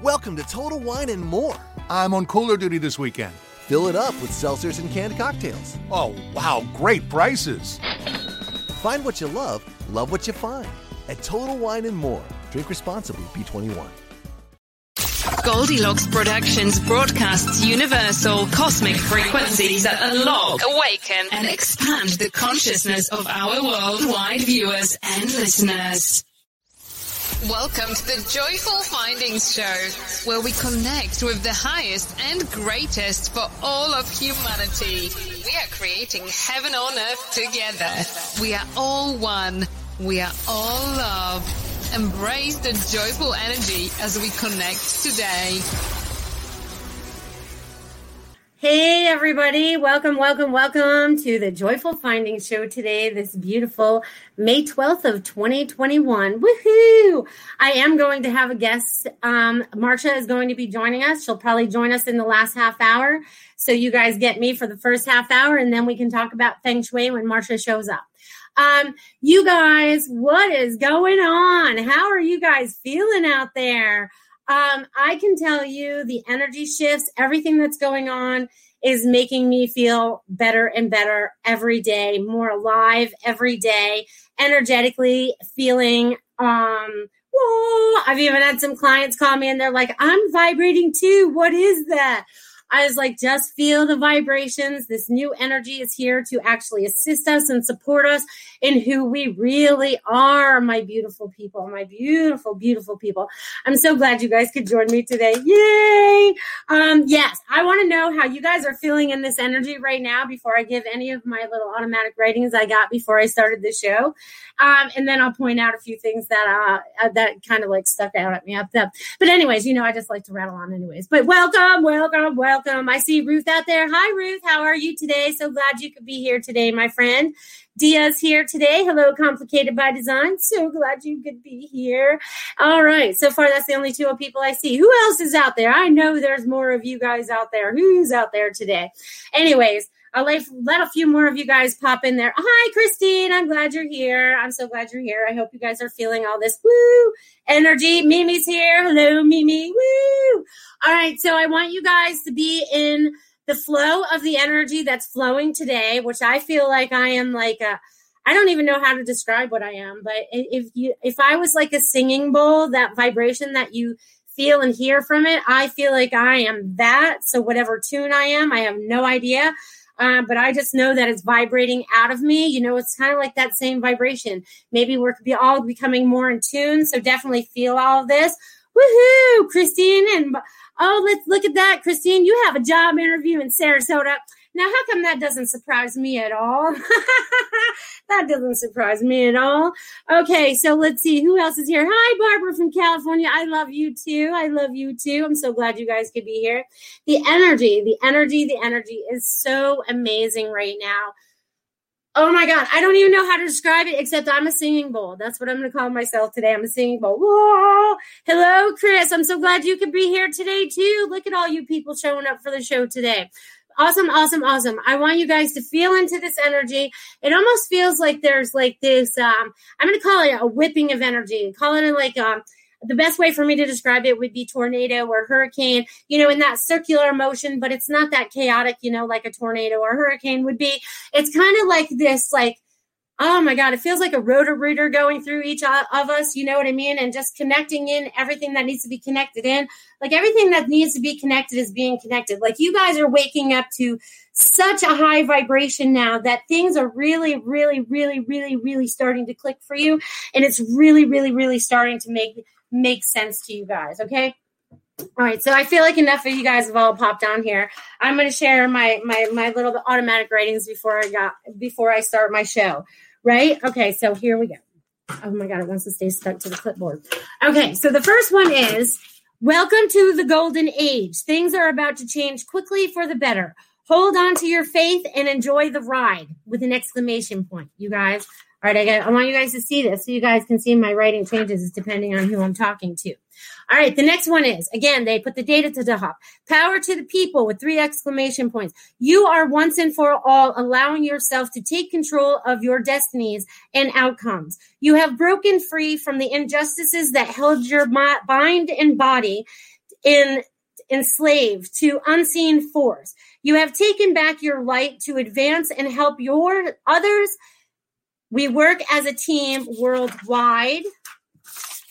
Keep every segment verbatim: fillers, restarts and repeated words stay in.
Welcome to Total Wine and More. I'm on cooler duty this weekend. Fill it up with seltzers and canned cocktails. Oh, wow, great prices. Find what you love, love what you find. At Total Wine and More. Drink responsibly, B twenty-one. Goldilocks Productions broadcasts universal cosmic frequencies that unlock, awaken, and expand the consciousness of our worldwide viewers and listeners. Welcome to the Joyful Findings Show, where we connect with the highest and greatest for all of humanity. We are creating heaven on earth together. We are all one. We are all love. Embrace the joyful energy as we connect today. Hey, everybody. Welcome, welcome, welcome to the Joyful Findings Show today, this beautiful May twelfth of twenty twenty-one. Woohoo! I am going to have a guest. Um, Marcia is going to be joining us. She'll probably join us in the last half hour. So you guys get me for the first half hour, and then we can talk about Feng Shui when Marcia shows up. Um, you guys, what is going on? How are you guys feeling out there? Um, I can tell you the energy shifts, everything that's going on is making me feel better and better every day, more alive every day, energetically feeling, um, whoa, I've even had some clients call me and they're like, I'm vibrating too. What is that? I was like, just feel the vibrations. This new energy is here to actually assist us and support us in who we really are, my beautiful people, my beautiful, beautiful people. I'm so glad you guys could join me today. Yay! Um, yes, I want to know how you guys are feeling in this energy right now before I give any of my little automatic ratings I got before I started the show. Um, and then I'll point out a few things that uh, that kind of like stuck out at me. But anyways, you know, I just like to rattle on anyways. But welcome, welcome, welcome. Welcome. I see Ruth out there. Hi, Ruth. How are you today? So glad you could be here today, my friend. Dia's here today. Hello, Complicated by Design. So glad you could be here. All right. So far, that's the only two people I see. Who else is out there? I know there's more of you guys out there. Who's out there today? Anyways, I'll let a few more of you guys pop in there. Hi, Christine. I'm glad you're here. I'm so glad you're here. I hope you guys are feeling all this woo energy. Mimi's here. Hello, Mimi. Woo. All right. So I want you guys to be in the flow of the energy that's flowing today, which I feel like I am like a, I don't even know how to describe what I am, but if you, if I was like a singing bowl, that vibration that you feel and hear from it, I feel like I am that. So whatever tune I am, I have no idea. Um, but I just know that it's vibrating out of me. You know, it's kind of like that same vibration. Maybe we're be all becoming more in tune. So definitely feel all of this. Woohoo, Christine. And oh, let's look at that. Christine, you have a job interview in Sarasota. Now, how come that doesn't surprise me at all? That doesn't surprise me at all. Okay, so let's see who else is here. Hi, Barbara from California. I love you too. I love you too. I'm so glad you guys could be here. The energy, the energy, the energy is so amazing right now. Oh my God, I don't even know how to describe it, except I'm a singing bowl. That's what I'm going to call myself today. I'm a singing bowl. Whoa. Hello, Chris. I'm so glad you could be here today, too. Look at all you people showing up for the show today. Awesome, awesome, awesome. I want you guys to feel into this energy. It almost feels like there's like this, um, I'm going to call it a whipping of energy. Call it like um, the best way for me to describe it would be tornado or hurricane, you know, in that circular motion, but it's not that chaotic, you know, like a tornado or hurricane would be. It's kind of like this, like, oh my God, it feels like a roto-rooter going through each of us, you know what I mean? And just connecting in everything that needs to be connected in. Like everything that needs to be connected is being connected. Like you guys are waking up to such a high vibration now that things are really, really, really, really, really starting to click for you. And it's really, really, really starting to make, make sense to you guys, okay? All right, so I feel like enough of you guys have all popped on here. I'm going to share my, my my little automatic ratings before I got before I start my show. Right? Okay, so here we go. Oh my God, it wants to stay stuck to the clipboard. Okay, so the first one is, welcome to the golden age. Things are about to change quickly for the better. Hold on to your faith and enjoy the ride with an exclamation point, you guys. All right, I, got, I want you guys to see this so you guys can see my writing changes depending on who I'm talking to. All right, the next one is, again, they put the data to the hop. Power to the people with three exclamation points. You are once and for all allowing yourself to take control of your destinies and outcomes. You have broken free from the injustices that held your mind and body in enslaved to unseen force. You have taken back your light to advance and help your others. We work as a team worldwide.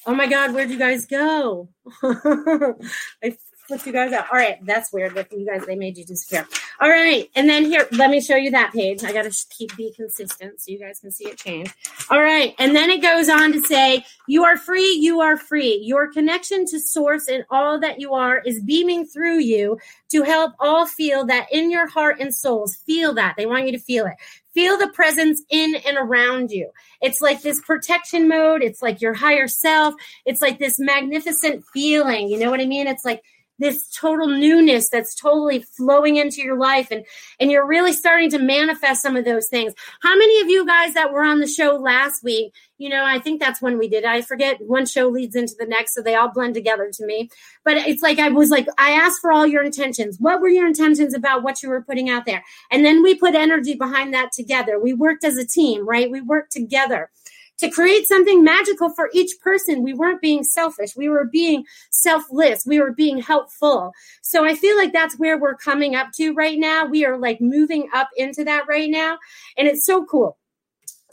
Oh my God, where'd you guys go? I flipped you guys out. All right, that's weird. Look, you guys, they made you disappear. All right, and then here, let me show you that page. I got to keep be consistent so you guys can see it change. All right, and then it goes on to say, you are free, you are free. Your connection to source and all that you are is beaming through you to help all feel that in your heart and souls. Feel that. They want you to feel it. Feel the presence in and around you. It's like this protection mode. It's like your higher self. It's like this magnificent feeling. You know what I mean? It's like this total newness that's totally flowing into your life. And, and you're really starting to manifest some of those things. How many of you guys that were on the show last week, you know, I think that's when we did. I forget. One show leads into the next, so they all blend together to me. But it's like I was like, I asked for all your intentions. What were your intentions about what you were putting out there? And then we put energy behind that together. We worked as a team, right? We worked together to create something magical for each person. We weren't being selfish. We were being selfless. We were being helpful. So I feel like that's where we're coming up to right now. We are like moving up into that right now. And it's so cool.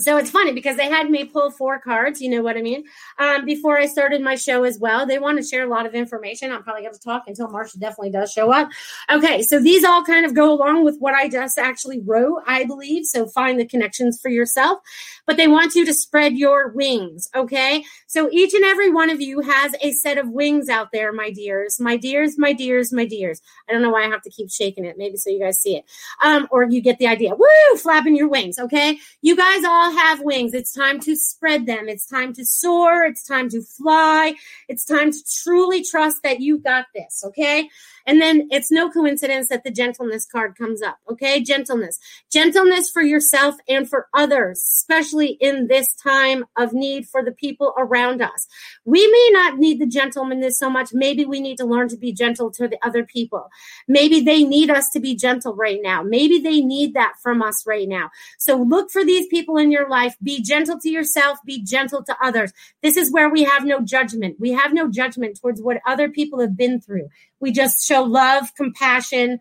So it's funny because they had me pull four cards, you know what I mean, um, before I started my show as well. They want to share a lot of information. I'm probably going to talk until Marcia definitely does show up. Okay, so these all kind of go along with what I just actually wrote, I believe. So find the connections for yourself. But they want you to spread your wings, okay? So each and every one of you has a set of wings out there, my dears, my dears, my dears, my dears. I don't know why I have to keep shaking it, maybe so you guys see it. Um, or you get the idea. Woo, flapping your wings, okay? You guys all have wings. It's time to spread them. It's time to soar. It's time to fly. It's time to truly trust that you got this, okay? And then it's no coincidence that the gentleness card comes up, okay? Gentleness. Gentleness for yourself and for others, especially in this time of need for the people around us. We may not need the gentleness so much. Maybe we need to learn to be gentle to the other people. Maybe they need us to be gentle right now. Maybe they need that from us right now. So look for these people in your life. Be gentle to yourself. Be gentle to others. This is where we have no judgment. We have no judgment towards what other people have been through. We just show love, compassion,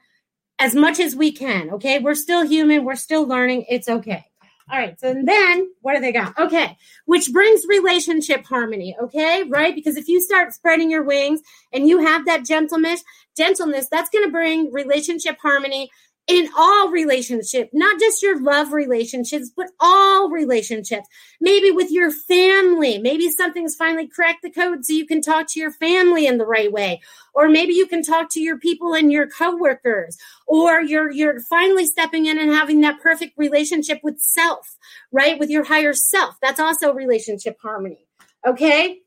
as much as we can, okay? We're still human. We're still learning. It's okay. All right, so then what do they got? Okay, which brings relationship harmony, okay, right? Because if you start spreading your wings and you have that gentleness, gentleness, that's going to bring relationship harmony in all relationships, not just your love relationships, but all relationships, maybe with your family. Maybe something's finally cracked the code so you can talk to your family in the right way. Or maybe you can talk to your people and your coworkers, or you're, you're finally stepping in and having that perfect relationship with self, right? With your higher self. That's also relationship harmony. Okay.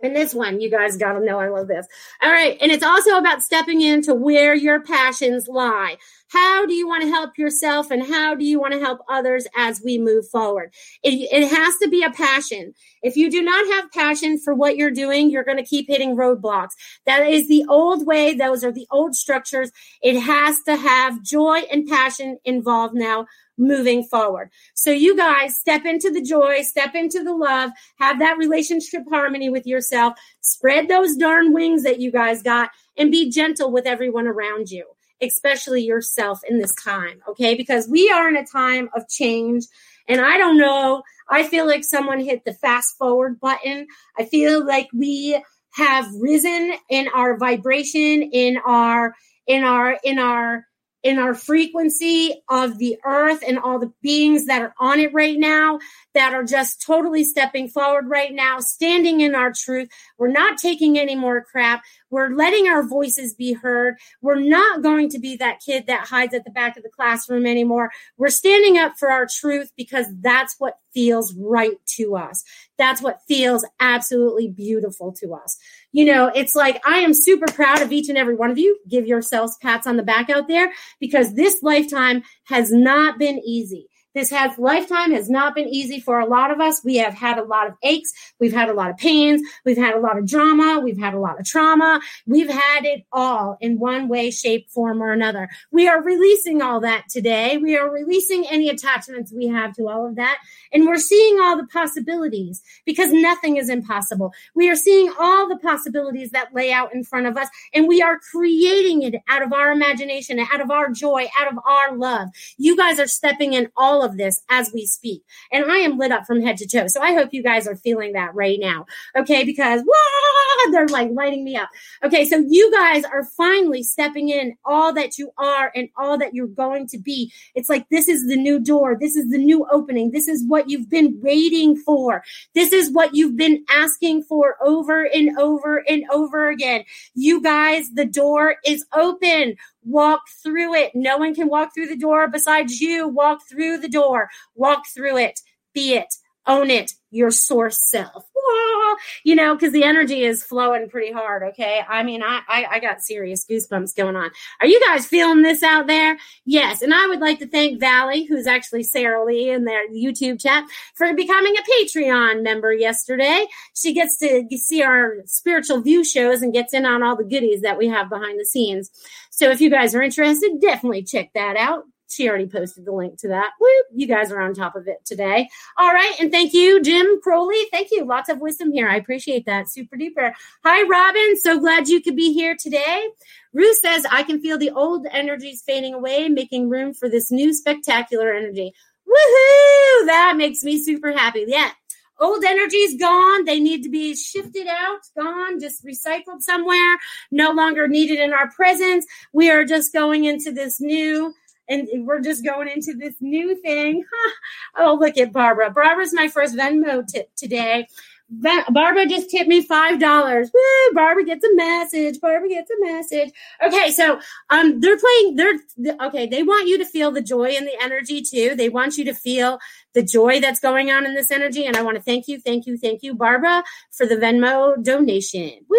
And this one, you guys got to know I love this. All right. And it's also about stepping into where your passions lie. How do you want to help yourself and how do you want to help others as we move forward? It, it has to be a passion. If you do not have passion for what you're doing, you're going to keep hitting roadblocks. That is the old way. Those are the old structures. It has to have joy and passion involved now moving forward. So you guys step into the joy, step into the love, have that relationship harmony with yourself, spread those darn wings that you guys got, and be gentle with everyone around you, especially yourself in this time, okay? Because we are in a time of change, and I don't know, I feel like someone hit the fast forward button. I feel like we have risen in our vibration, in our, in our, in our, in our frequency of the earth and all the beings that are on it right now that are just totally stepping forward right now, standing in our truth. We're not taking any more crap. We're letting our voices be heard. We're not going to be that kid that hides at the back of the classroom anymore. We're standing up for our truth because that's what feels right to us. That's what feels absolutely beautiful to us. You know, it's like I am super proud of each and every one of you. Give yourselves pats on the back out there because this lifetime has not been easy. This has, lifetime has not been easy for a lot of us. We have had a lot of aches. We've had a lot of pains. We've had a lot of drama. We've had a lot of trauma. We've had it all in one way, shape, form, or another. We are releasing all that today. We are releasing any attachments we have to all of that. And we're seeing all the possibilities because nothing is impossible. We are seeing all the possibilities that lay out in front of us. And we are creating it out of our imagination, out of our joy, out of our love. You guys are stepping in all of this as we speak. And I am lit up from head to toe. So I hope you guys are feeling that right now. Okay. Because wah, they're like lighting me up. Okay. So you guys are finally stepping in all that you are and all that you're going to be. It's like, this is the new door. This is the new opening. This is what you've been waiting for. This is what you've been asking for over and over and over again. You guys, the door is open. Walk through it. No one can walk through the door besides you. Walk through the door. Walk through it. Be it. Own it. Your source self. Whoa. You know, because the energy is flowing pretty hard, okay? I mean, I, I, I got serious goosebumps going on. Are you guys feeling this out there? Yes. And I would like to thank Valley, who's actually Sarah Lee in their YouTube chat, for becoming a Patreon member yesterday. She gets to see our spiritual view shows and gets in on all the goodies that we have behind the scenes. So if you guys are interested, definitely check that out. She already posted the link to that. Whoop, you guys are on top of it today. All right. And thank you, Jim Crowley. Thank you. Lots of wisdom here. I appreciate that. Super duper. Hi, Robin. So glad you could be here today. Ruth says, I can feel the old energies fading away, making room for this new spectacular energy. Woohoo! That makes me super happy. Yeah. Old energy's gone. They need to be shifted out, gone, just recycled somewhere, no longer needed in our presence. We are just going into this new And we're just going into this new thing. Huh. Oh, look at Barbara. Barbara's my first Venmo tip today. Ven- Barbara just tipped me five dollars. Woo, Barbara gets a message. Barbara gets a message. Okay, so um, they're playing. They're okay. They want you to feel the joy and the energy too. They want you to feel the joy that's going on in this energy. And I want to thank you, thank you, thank you, Barbara, for the Venmo donation. Woo!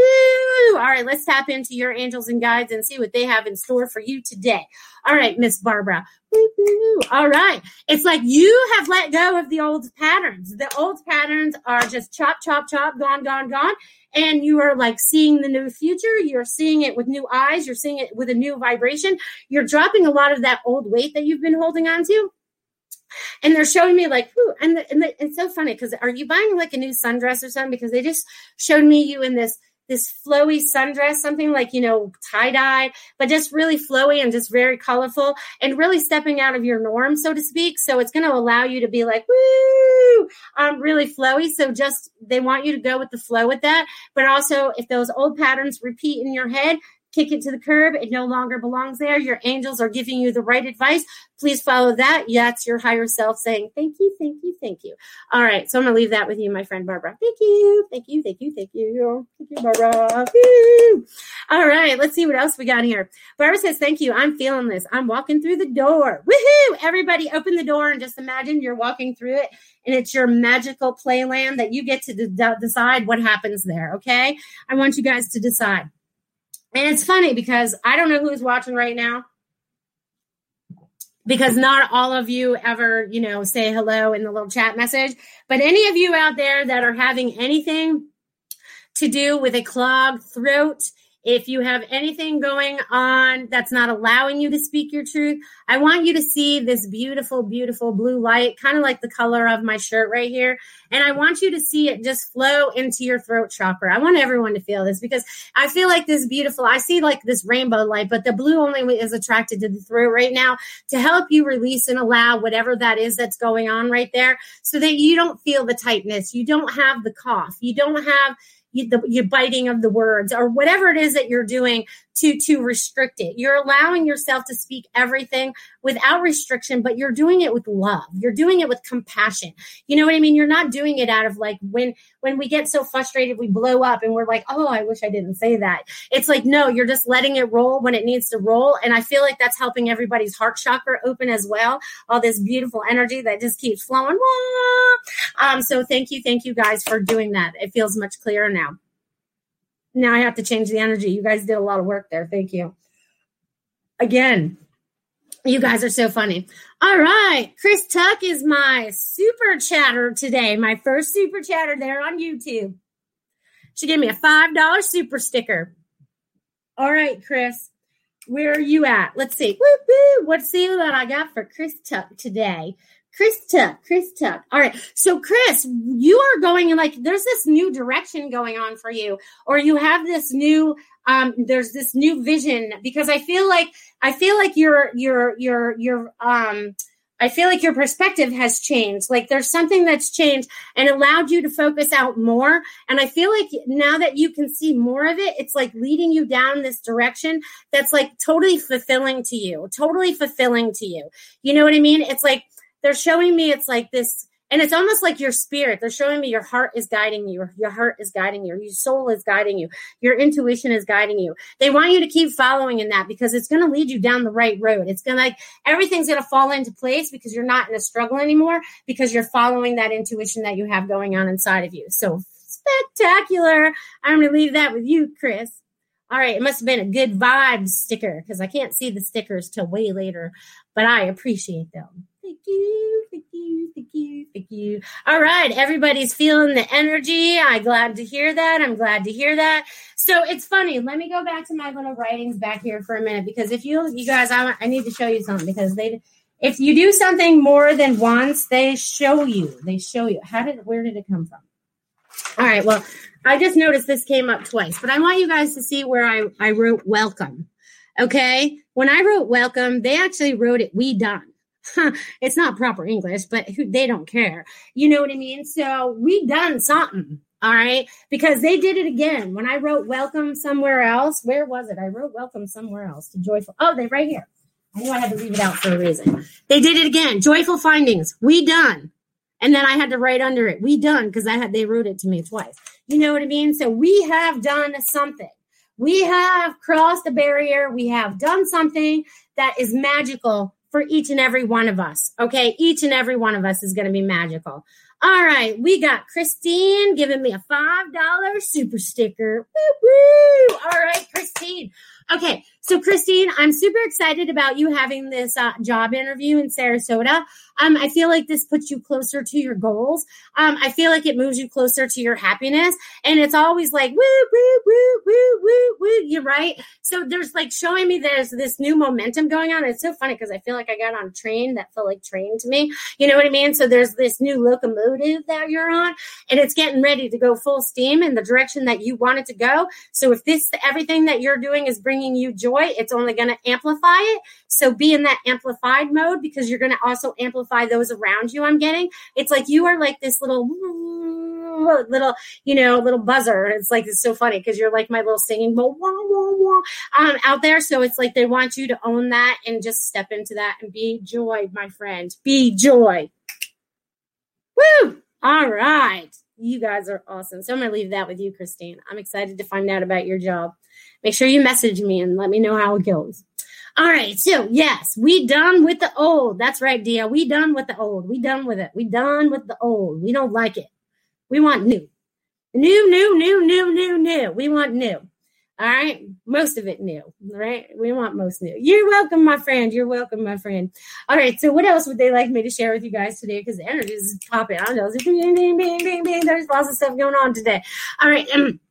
All right, let's tap into your angels and guides and see what they have in store for you today. All right, Miss Barbara. Woo-hoo. All right. It's like you have let go of the old patterns. The old patterns are just chop, chop, chop, gone, gone, gone. And you are like seeing the new future. You're seeing it with new eyes. You're seeing it with a new vibration. You're dropping a lot of that old weight that you've been holding on to. And they're showing me like, ooh, and, the, and the, it's so funny because are you buying like a new sundress or something? Because they just showed me you in this this flowy sundress, something like, you know, tie-dye, but just really flowy and just very colorful and really stepping out of your norm, so to speak. So it's going to allow you to be like, woo, um, really flowy. So just they want you to go with the flow with that. But also if those old patterns repeat in your head, kick it to the curb. It no longer belongs there. Your angels are giving you the right advice. Please follow that. Yeah, it's your higher self saying, thank you, thank you, thank you. All right. So I'm going to leave that with you, my friend Barbara. Thank you. Thank you, thank you, thank you. Thank you, Barbara. Woo. All right. Let's see what else we got here. Barbara says, thank you. I'm feeling this. I'm walking through the door. Woohoo. Everybody open the door and just imagine you're walking through it. And it's your magical playland that you get to de- decide what happens there. Okay. I want you guys to decide. And it's funny because I don't know who's watching right now. because not all of you ever, you know, say hello in the little chat message. But any of you out there that are having anything to do with a clogged throat, if you have anything going on that's not allowing you to speak your truth, I want you to see this beautiful, beautiful blue light, kind of like the color of my shirt right here. And I want you to see it just flow into your throat chakra. I want everyone to feel this because I feel like this beautiful, I see like this rainbow light, but the blue only is attracted to the throat right now to help you release and allow whatever that is that's going on right there so that you don't feel the tightness. You don't have the cough. You don't have You, the, your biting of the words or whatever it is that you're doing to, to restrict it. You're allowing yourself to speak everything without restriction, but you're doing it with love. You're doing it with compassion. You know what I mean? You're not doing it out of like when, when we get so frustrated, we blow up and we're like, oh, I wish I didn't say that. It's like, no, you're just letting it roll when it needs to roll. And I feel like that's helping everybody's heart chakra open as well. All this beautiful energy that just keeps flowing. Um, so thank you. Thank you guys for doing that. It feels much clearer now. Now. now I have to change the energy. You guys did a lot of work there. Thank you. Again, you guys are so funny. All right. Chris Tuck is my super chatter today. My first super chatter there on YouTube. She gave me a five dollars super sticker. All right, Chris, where are you at? Let's see. Woo-hoo. Let's see what I got for Chris Tuck today. Chris Tuck, Chris Tuck. All right. So, Chris, you are going in like there's this new direction going on for you, or you have this new um, there's this new vision because I feel like I feel like your your your your um I feel like your perspective has changed. Like there's something that's changed and allowed you to focus out more. And I feel like now that you can see more of it, it's like leading you down this direction that's like totally fulfilling to you, totally fulfilling to you. You know what I mean? It's like they're showing me it's like this, and it's almost like your spirit. They're showing me your heart is guiding you. Your heart is guiding you. Your soul is guiding you. Your intuition is guiding you. They want you to keep following in that because it's going to lead you down the right road. It's going to like everything's going to fall into place because you're not in a struggle anymore because you're following that intuition that you have going on inside of you. So spectacular. I'm going to leave that with you, Chris. All right, it must have been a good vibe sticker because I can't see the stickers till way later, but I appreciate them. Thank you, thank you, thank you, thank you. All right, everybody's feeling the energy. I'm glad to hear that. I'm glad to hear that. So it's funny. Let me go back to my little writings back here for a minute because if you, you guys, I, I need to show you something because they, if you do something more than once, they show you. They show you. How did, where did it come from? All right, well, I just noticed this came up twice, but I want you guys to see where I, I wrote welcome, okay? When I wrote welcome, they actually wrote it, we done. It's not proper English, but they don't care. You know what I mean? So we done something, all right? Because they did it again. When I wrote welcome somewhere else, where was it? I wrote welcome somewhere else to Joyful. Oh, they're right here. I knew I had to leave it out for a reason. They did it again. Joyful Findings. We done. And then I had to write under it. We done because I had they wrote it to me twice. You know what I mean? So we have done something. We have crossed a barrier. We have done something that is magical for each and every one of us, okay? Each and every one of us is going to be magical. All right, we got Christine giving me a five dollars super sticker. Woo-woo! All right, Christine. Okay, so Christine, I'm super excited about you having this uh, job interview in Sarasota. Um, I feel like this puts you closer to your goals. Um, I feel like it moves you closer to your happiness. And it's always like, woo, woo, woo, woo, woo, woo. You're right. So there's like showing me there's this new momentum going on. It's so funny because I feel like I got on a train that felt like train to me. You know what I mean? So there's this new locomotive that you're on and it's getting ready to go full steam in the direction that you want it to go. So if this, everything that you're doing is bringing you joy, it's only going to amplify it. So be in that amplified mode because you're going to also amplify those around you. I'm getting it's like you are like this little little you know little buzzer. It's like it's so funny because you're like my little singing bowl wah, wah, wah, um, out there. So it's like they want you to own that and just step into that and be joy, my friend. Be joy. Woo! All right, you guys are awesome. So I'm gonna leave that with you, Christine. I'm excited to find out about your job. Make sure you message me and let me know how it goes. All right, so yes, we done with the old. That's right, Dia. We done with the old. We done with it. We done with the old. We don't like it. We want new. New, new, new, new, new, new. We want new. All right. Most of it new, right? We want most new. You're welcome, my friend. You're welcome, my friend. All right. So what else would they like me to share with you guys today? Because the energy is popping. I don't know. It's ding, ding, ding, ding, ding. There's lots of stuff going on today. All right. Um,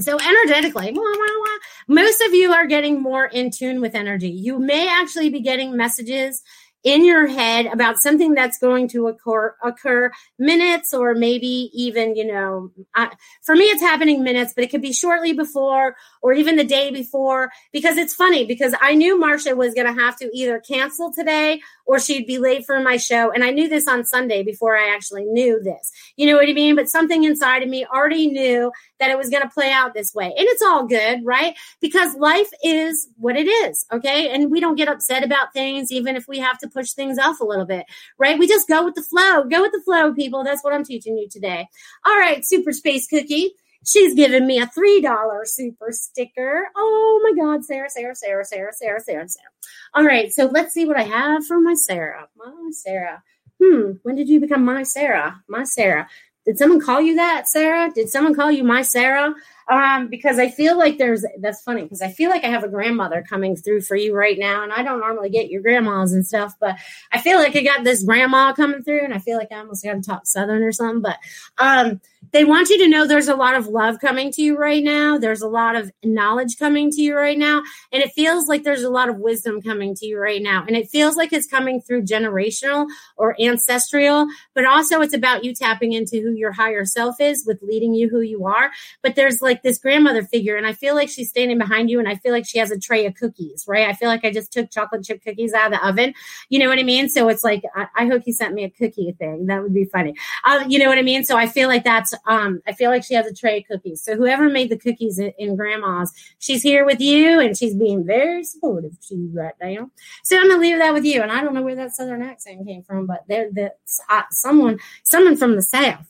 So energetically, wah, wah, wah, most of you are getting more in tune with energy. You may actually be getting messages in your head about something that's going to occur, occur minutes or maybe even, you know, I, for me, it's happening minutes, but it could be shortly before or even the day before, because it's funny because I knew Marcia was going to have to either cancel today or she'd be late for my show. And I knew this on Sunday before I actually knew this, you know what I mean? But something inside of me already knew that it was going to play out this way. And it's all good, right? Because life is what it is. Okay. And we don't get upset about things, even if we have to push things off a little bit, right? We just go with the flow. Go with the flow, people. That's what I'm teaching you today. All right, Super Space Cookie. She's giving me a three dollars super sticker. Oh my God, Sarah, Sarah, Sarah, Sarah, Sarah, Sarah, Sarah. All right, so let's see what I have for my Sarah. My Sarah. Hmm, when did you become my Sarah? My Sarah. Did someone call you that, Sarah? Did someone call you my Sarah? Um, because I feel like there's, that's funny because I feel like I have a grandmother coming through for you right now. And I don't normally get your grandmas and stuff, but I feel like I got this grandma coming through and I feel like I almost got to talk Southern or something, but, um, they want you to know there's a lot of love coming to you right now. There's a lot of knowledge coming to you right now. And it feels like there's a lot of wisdom coming to you right now. And it feels like it's coming through generational or ancestral, but also it's about you tapping into who your higher self is with leading you who you are. But there's like this grandmother figure, and I feel like she's standing behind you, and I feel like she has a tray of cookies, right? I feel like I just took chocolate chip cookies out of the oven. You know what I mean? So it's like, I, I hope you sent me a cookie thing. That would be funny. Uh, you know what I mean? So I feel like that's Um, I feel like she has a tray of cookies. So whoever made the cookies in, in grandma's, she's here with you and she's being very supportive to you right now. So I'm going to leave that with you. And I don't know where that Southern accent came from, but there, that's uh, someone, someone from the South,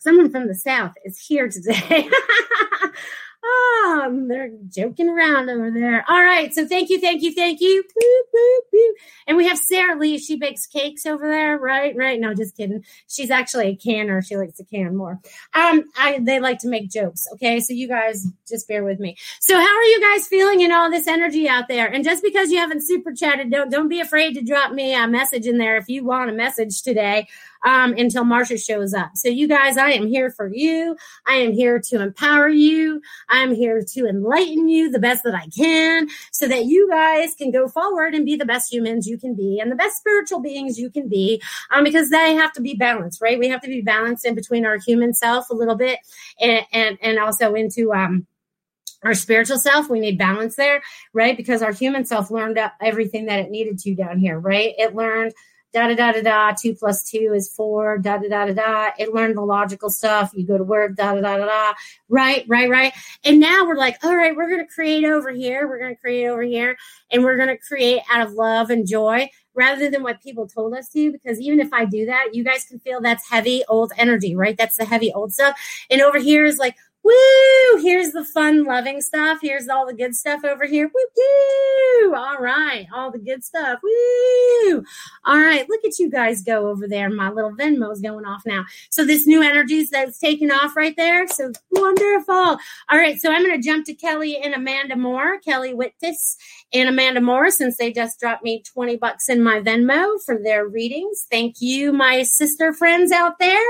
someone from the South is here today. Oh, they're joking around over there. All right. So thank you. Thank you. Thank you. Boop, boop, boop. And we have Sarah Lee. She bakes cakes over there. Right. Right. No, just kidding. She's actually a canner. She likes to can more. Um, I, they like to make jokes. Okay. So you guys just bear with me. So how are you guys feeling in all this energy out there? And just because you haven't super chatted, don't, don't be afraid to drop me a message in there if you want a message today. Um, until Marcia shows up. So you guys, I am here for you. I am here to empower you. I'm here to enlighten you the best that I can so that you guys can go forward and be the best humans you can be and the best spiritual beings you can be, um, because they have to be balanced, right? We have to be balanced in between our human self a little bit and, and, and also into, um, our spiritual self. We need balance there, right? Because our human self learned up everything that it needed to down here, right? It learned da da da da da, two plus two is four, da da da da da. It learned the logical stuff. You go to work, da da da da da. Right, right, right. And now we're like, all right, we're going to create over here. We're going to create over here. And we're going to create out of love and joy rather than what people told us to. Because even if I do that, you guys can feel that's heavy old energy, right? That's the heavy old stuff. And over here is like, woo, here's the fun, loving stuff. Here's all the good stuff over here. Woo, all right, all the good stuff. Woo, all right, look at you guys go over there. My little Venmo is going off now. So this new energy that's taking off right there, so wonderful. All right, so I'm going to jump to Kelly and Amanda Moore, Kelly Whittis and Amanda Moore, since they just dropped me twenty bucks in my Venmo for their readings. Thank you, my sister friends out there.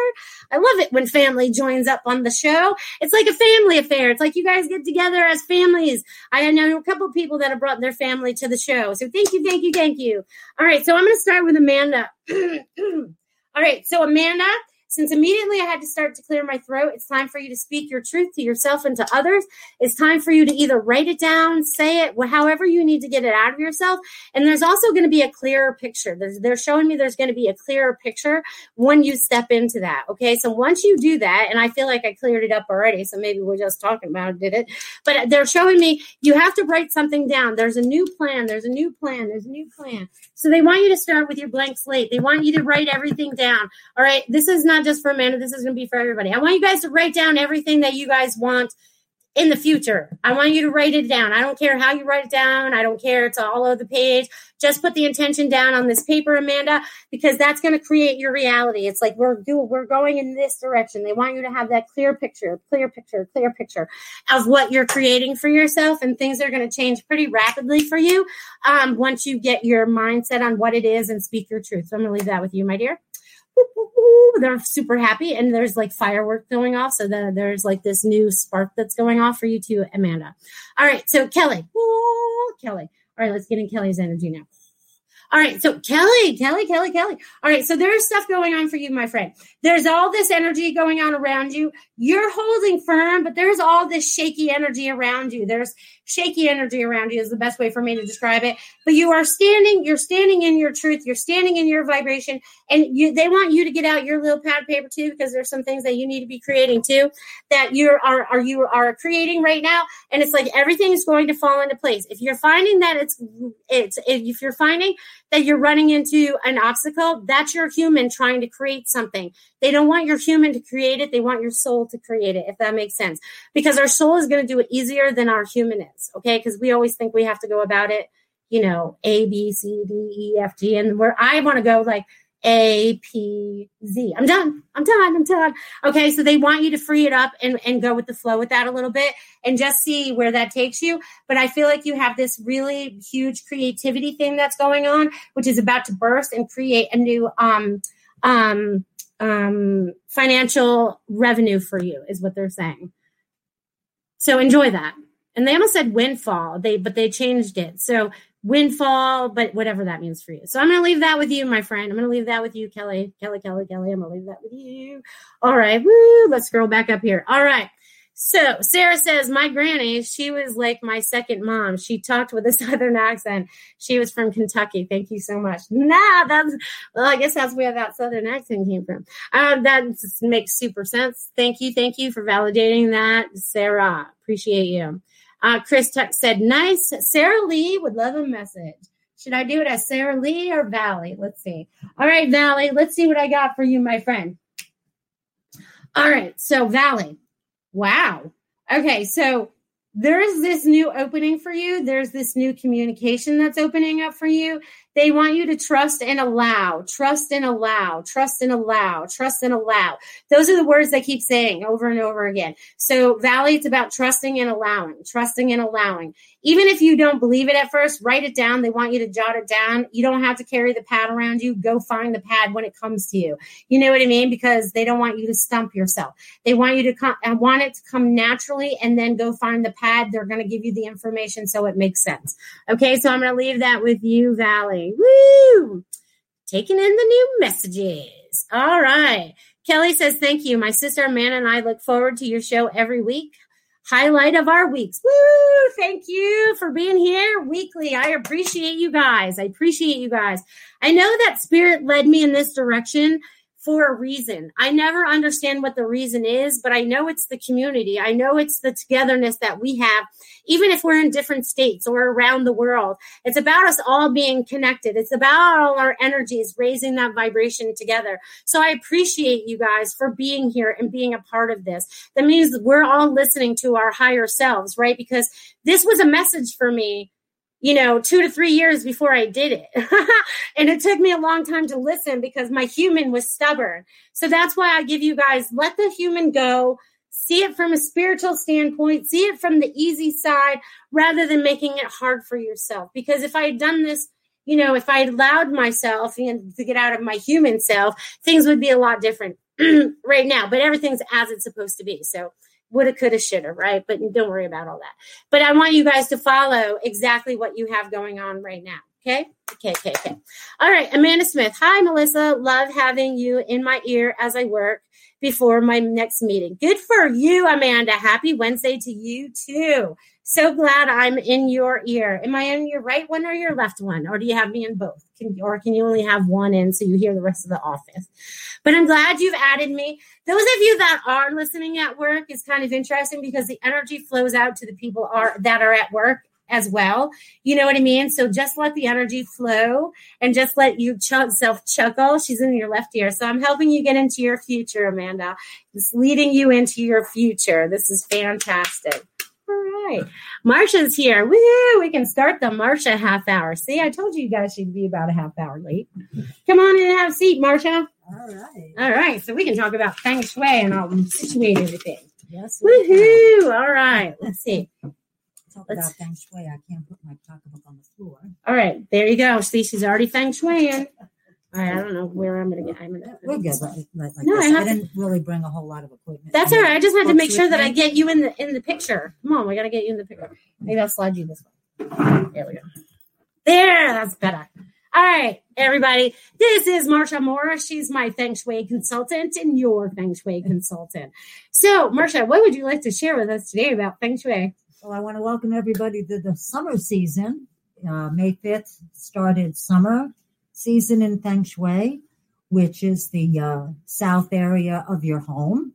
I love it when family joins up on the show. It's like a family affair. It's like you guys get together as families. I know a couple people that have brought their family to the show. So thank you, thank you, thank you. All right, so I'm going to start with Amanda. All right, so Amanda, since immediately I had to start to clear my throat, it's time for you to speak your truth to yourself and to others. It's time for you to either write it down, say it, however you need to get it out of yourself. And there's also going to be a clearer picture. There's, they're showing me there's going to be a clearer picture when you step into that, okay? So once you do that, and I feel like I cleared it up already, so maybe we're just talking about it, did it? But they're showing me you have to write something down. There's a new plan. There's a new plan. There's a new plan. So they want you to start with your blank slate. They want you to write everything down, all right? This is not just for Amanda, this is going to be for everybody. I want you guys to write down everything that you guys want in the future. I want you to write it down. I don't care how you write it down. I don't care. It's all over the page. Just put the intention down on this paper, Amanda, because that's going to create your reality. It's like we're do, we're going in this direction. They want you to have that clear picture, clear picture, clear picture of what you're creating for yourself. And things are going to change pretty rapidly for you um, once you get your mindset on what it is and speak your truth. So I'm going to leave that with you, my dear. They're super happy, and there's like fireworks going off. So the, there's like this new spark that's going off for you too, Amanda. All right. So Kelly, Ooh, Kelly. All right. Let's get in Kelly's energy now. All right. So Kelly, Kelly, Kelly, Kelly. All right. So there's stuff going on for you, my friend. There's all this energy going on around you. You're holding firm, but there's all this shaky energy around you. There's shaky energy around you is the best way for me to describe it. But you are standing, you're standing in your truth. You're standing in your vibration, and you, they want you to get out your little pad of paper too, because there's some things that you need to be creating too, that you are, are, you are creating right now. And it's like, everything is going to fall into place. If you're finding that it's, it's, if you're finding that you're running into an obstacle, that's your human trying to create something. They don't want your human to create it. They want your soul to create it, if that makes sense. Because our soul is going to do it easier than our human is, okay? Because we always think we have to go about it, you know, A, B, C, D, E, F, G. And where I want to go, like, A, P, Z. I'm done. I'm done. I'm done. Okay, so they want you to free it up and, and go with the flow with that a little bit and just see where that takes you. But I feel like you have this really huge creativity thing that's going on, which is about to burst and create a new um um um financial revenue for you, is what they're saying. So enjoy that. And they almost said windfall, they but they changed it. So windfall, but whatever that means for you. So I'm going to leave that with you, my friend. I'm going to leave that with you, Kelly, Kelly, Kelly, Kelly. I'm going to leave that with you. All right. Woo. Let's scroll back up here. All right. So Sarah says, my granny, she was like my second mom. She talked with a Southern accent. She was from Kentucky. Thank you so much. Nah, that's, well, I guess that's where that Southern accent came from. Uh, that makes super sense. Thank you. Thank you for validating that, Sarah. Appreciate you. Uh, Chris Tuck said, nice. Sarah Lee would love a message. Should I do it as Sarah Lee or Valley? Let's see. All right, Valley, let's see what I got for you, my friend. All right, so Valley. Wow. Okay, so there is this new opening for you. There's this new communication that's opening up for you. They want you to trust and allow, trust and allow, trust and allow, trust and allow. Those are the words they keep saying over and over again. So Valley, it's about trusting and allowing, trusting and allowing. Even if you don't believe it at first, write it down. They want you to jot it down. You don't have to carry the pad around you. Go find the pad when it comes to you. You know what I mean? Because they don't want you to stump yourself. They want you to come, I want it to come naturally, and then go find the pad. They're going to give you the information so it makes sense. Okay, so I'm going to leave that with you, Valley. Woo! Taking in the new messages. All right. Kelly says, thank you. My sister, Amanda, and I look forward to your show every week. Highlight of our weeks. Woo! Thank you for being here weekly. I appreciate you guys. I appreciate you guys. I know that spirit led me in this direction for a reason. I never understand what the reason is, but I know it's the community. I know it's the togetherness that we have, even if we're in different states or around the world. It's about us all being connected. It's about all our energies raising that vibration together. So I appreciate you guys for being here and being a part of this. That means we're all listening to our higher selves, right? Because this was a message for me, you know, two to three years before I did it. And it took me a long time to listen because my human was stubborn. So that's why I give you guys, let the human go. See it from a spiritual standpoint. See it from the easy side rather than making it hard for yourself. Because if I had done this, you know, if I allowed myself to get out of my human self, things would be a lot different right now. But everything's as it's supposed to be. So woulda, coulda, shoulda, right? But don't worry about all that. But I want you guys to follow exactly what you have going on right now. Okay? Okay, okay, okay. All right, Amanda Smith. Hi, Melissa. Love having you in my ear as I work before my next meeting. Good for you, Amanda. Happy Wednesday to you, too. So glad I'm in your ear. Am I in your right one or your left one? Or do you have me in both? Can, or can you only have one in so you hear the rest of the office? But I'm glad you've added me. Those of you that are listening at work is kind of interesting because the energy flows out to the people are, that are at work as well. You know what I mean? So just let the energy flow and just let you self chuckle. She's in your left ear. So I'm helping you get into your future, Amanda. It's leading you into your future. This is fantastic. All right. Marcia's here. Woo! We can start the Marcia half hour. See, I told you, you guys she'd be about a half hour late. Come on in and have a seat, Marcia. All right. All right. So we can talk about Feng Shui and I'll situate everything. Yes. Woohoo! All right. Let's see. Talk Let's, about Feng Shui. I can't put my pocketbook on the floor. All right. There you go. See, she's already Feng Shuiing. I don't know where I'm going to get. I'm gonna, we'll get like, like no, this. I, I didn't to, really bring a whole lot of equipment. That's all right. I just had to make sure that me. I get you in the in the picture. Come on, we got to get you in the picture. Maybe I'll slide you this way. There we go. There, that's better. All right, everybody. This is Marcia Mora. She's my Feng Shui consultant and your Feng Shui consultant. So, Marcia, what would you like to share with us today about Feng Shui? Well, I want to welcome everybody to the summer season. Uh, May fifth started summer season in Feng Shui, which is the uh, south area of your home.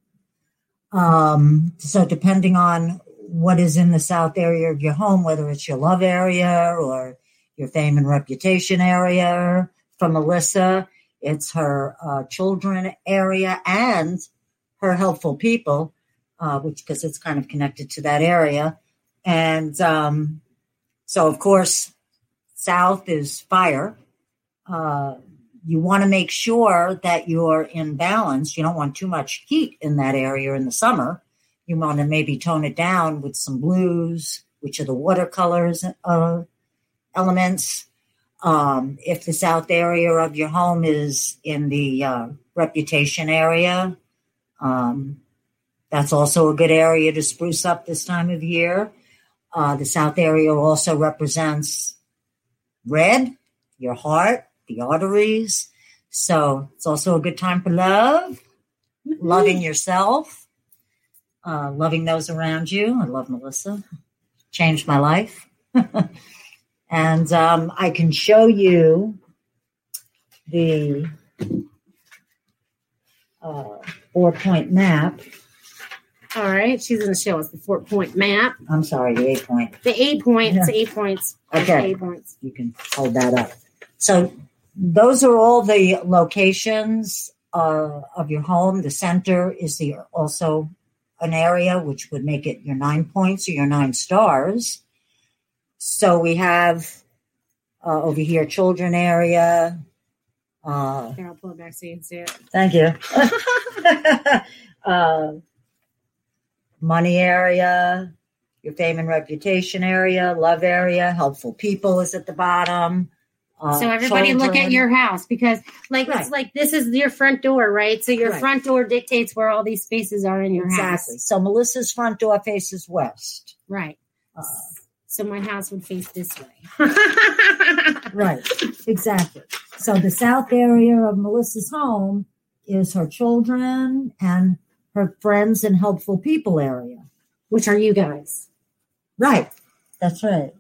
Um, so depending on what is in the south area of your home, whether it's your love area or your fame and reputation area, from Alyssa, it's her uh, children area and her helpful people, uh, which because it's kind of connected to that area. And um, so, of course, south is fire. Uh, you want to make sure that you're in balance. You don't want too much heat in that area in the summer. You want to maybe tone it down with some blues, which are the watercolors uh, elements. Um, if the south area of your home is in the uh, reputation area, um, that's also a good area to spruce up this time of year. Uh, the south area also represents red, your heart, the arteries. So it's also a good time for love, mm-hmm. loving yourself, uh, loving those around you. I love Melissa. Changed my life. And um, I can show you the uh, four-point map. All right. She's going to show us the four-point map. I'm sorry, the eight-point. The eight-point. Yeah. It's eight points. Okay. Eight points. You can hold that up. So those are all the locations uh, of your home. The center is the, also an area which would make it your nine points or your nine stars. So we have uh, over here, children area. Uh, here, I'll pull it back so you can see it. Thank you. uh, money area, your fame and reputation area, love area, helpful people is at the bottom. Uh, so everybody children. Look at your house because like, right. It's like this is your front door, right? So your right. front door dictates where all these spaces are in your exactly. house. Exactly. So Melissa's front door faces west. Right. Uh, so my house would face this way. Right. Exactly. So the south area of Melissa's home is her children and her friends and helpful people area. Which are you guys. Right. That's right.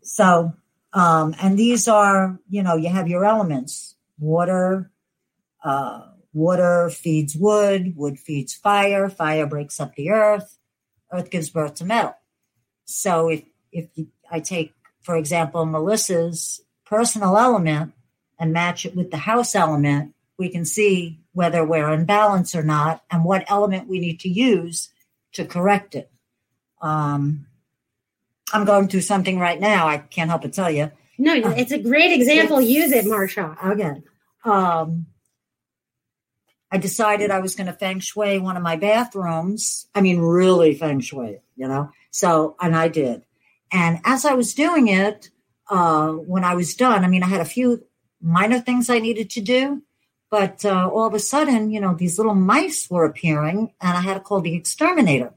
So... Um, and these are, you know, you have your elements, water, uh, water feeds wood, wood feeds fire, fire breaks up the earth, earth gives birth to metal. So if, if you, I take, for example, Melissa's personal element and match it with the house element, we can see whether we're in balance or not and what element we need to use to correct it. Um, I'm going through something right now. I can't help but tell you. No, it's a great example. It's, Use it, Marcia. Okay. Um, I decided I was going to Feng Shui one of my bathrooms. I mean, really Feng Shui, you know? So, and I did. And as I was doing it, uh, when I was done, I mean, I had a few minor things I needed to do, but uh, all of a sudden, you know, these little mice were appearing and I had to call the exterminator.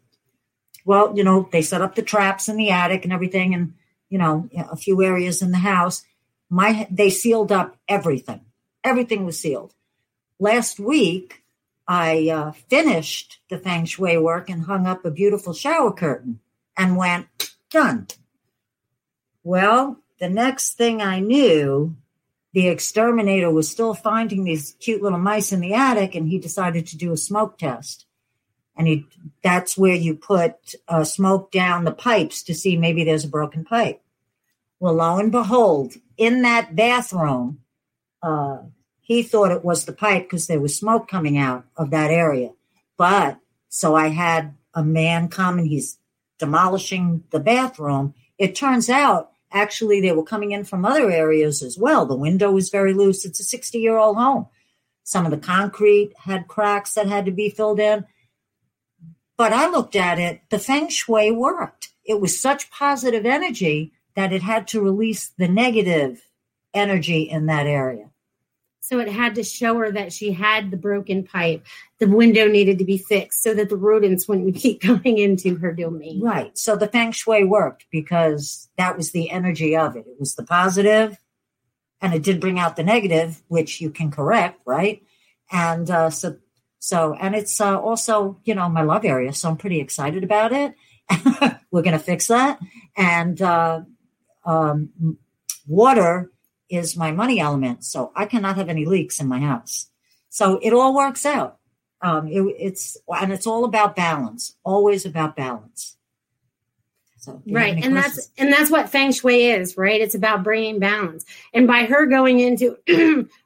Well, you know, they set up the traps in the attic and everything and, you know, a few areas in the house. My, they sealed up everything. Everything was sealed. Last week, I uh, finished the Feng Shui work and hung up a beautiful shower curtain and went, done. Well, the next thing I knew, the exterminator was still finding these cute little mice in the attic and he decided to do a smoke test. And he, that's where you put uh, smoke down the pipes to see maybe there's a broken pipe. Well, lo and behold, in that bathroom, uh, he thought it was the pipe because there was smoke coming out of that area. But so I had a man come and he's demolishing the bathroom, it turns out actually they were coming in from other areas as well. The window was very loose. It's a sixty-year-old home. Some of the concrete had cracks that had to be filled in. But I looked at it, the feng shui worked. It was such positive energy that it had to release the negative energy in that area. So it had to show her that she had the broken pipe. The window needed to be fixed so that the rodents wouldn't keep coming into her domain. Right. So the feng shui worked because that was the energy of it. It was the positive, and it did bring out the negative, which you can correct, right? And uh, so, so, and it's uh, also, you know, my love area. So I'm pretty excited about it. We're going to fix that. And uh, um, water is my money element. So I cannot have any leaks in my house. So it all works out. Um, it, it's, and it's all about balance, always about balance. So, right. And questions? that's, and that's what feng shui is, right? It's about bringing balance. And by her going into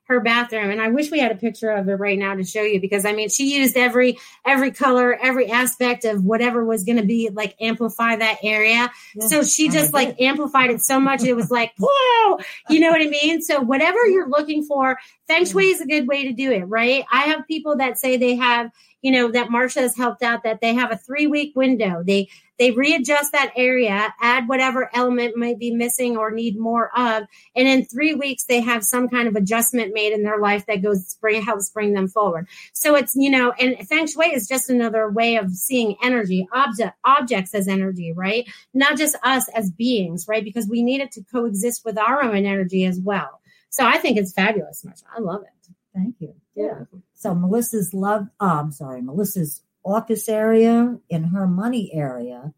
her bathroom, and I wish we had a picture of it right now to show you, because I mean, she used every, every color, every aspect of whatever was going to be like amplify that area. Yes, so she just like amplified it so much. It was like, whoa, you know what I mean? So whatever you're looking for, feng shui is a good way to do it. Right. I have people that say they have, you know, that Marcia has helped out, that they have a three week window. They, They readjust that area, add whatever element might be missing or need more of. And in three weeks, they have some kind of adjustment made in their life that goes bring, helps bring them forward. So it's, you know, and feng shui is just another way of seeing energy, object, objects as energy, right? Not just us as beings, right? Because we need it to coexist with our own energy as well. So I think it's fabulous, Marcia. I love it. Thank you. Yeah. So Melissa's love, oh, I'm sorry, Melissa's office area, in her money area,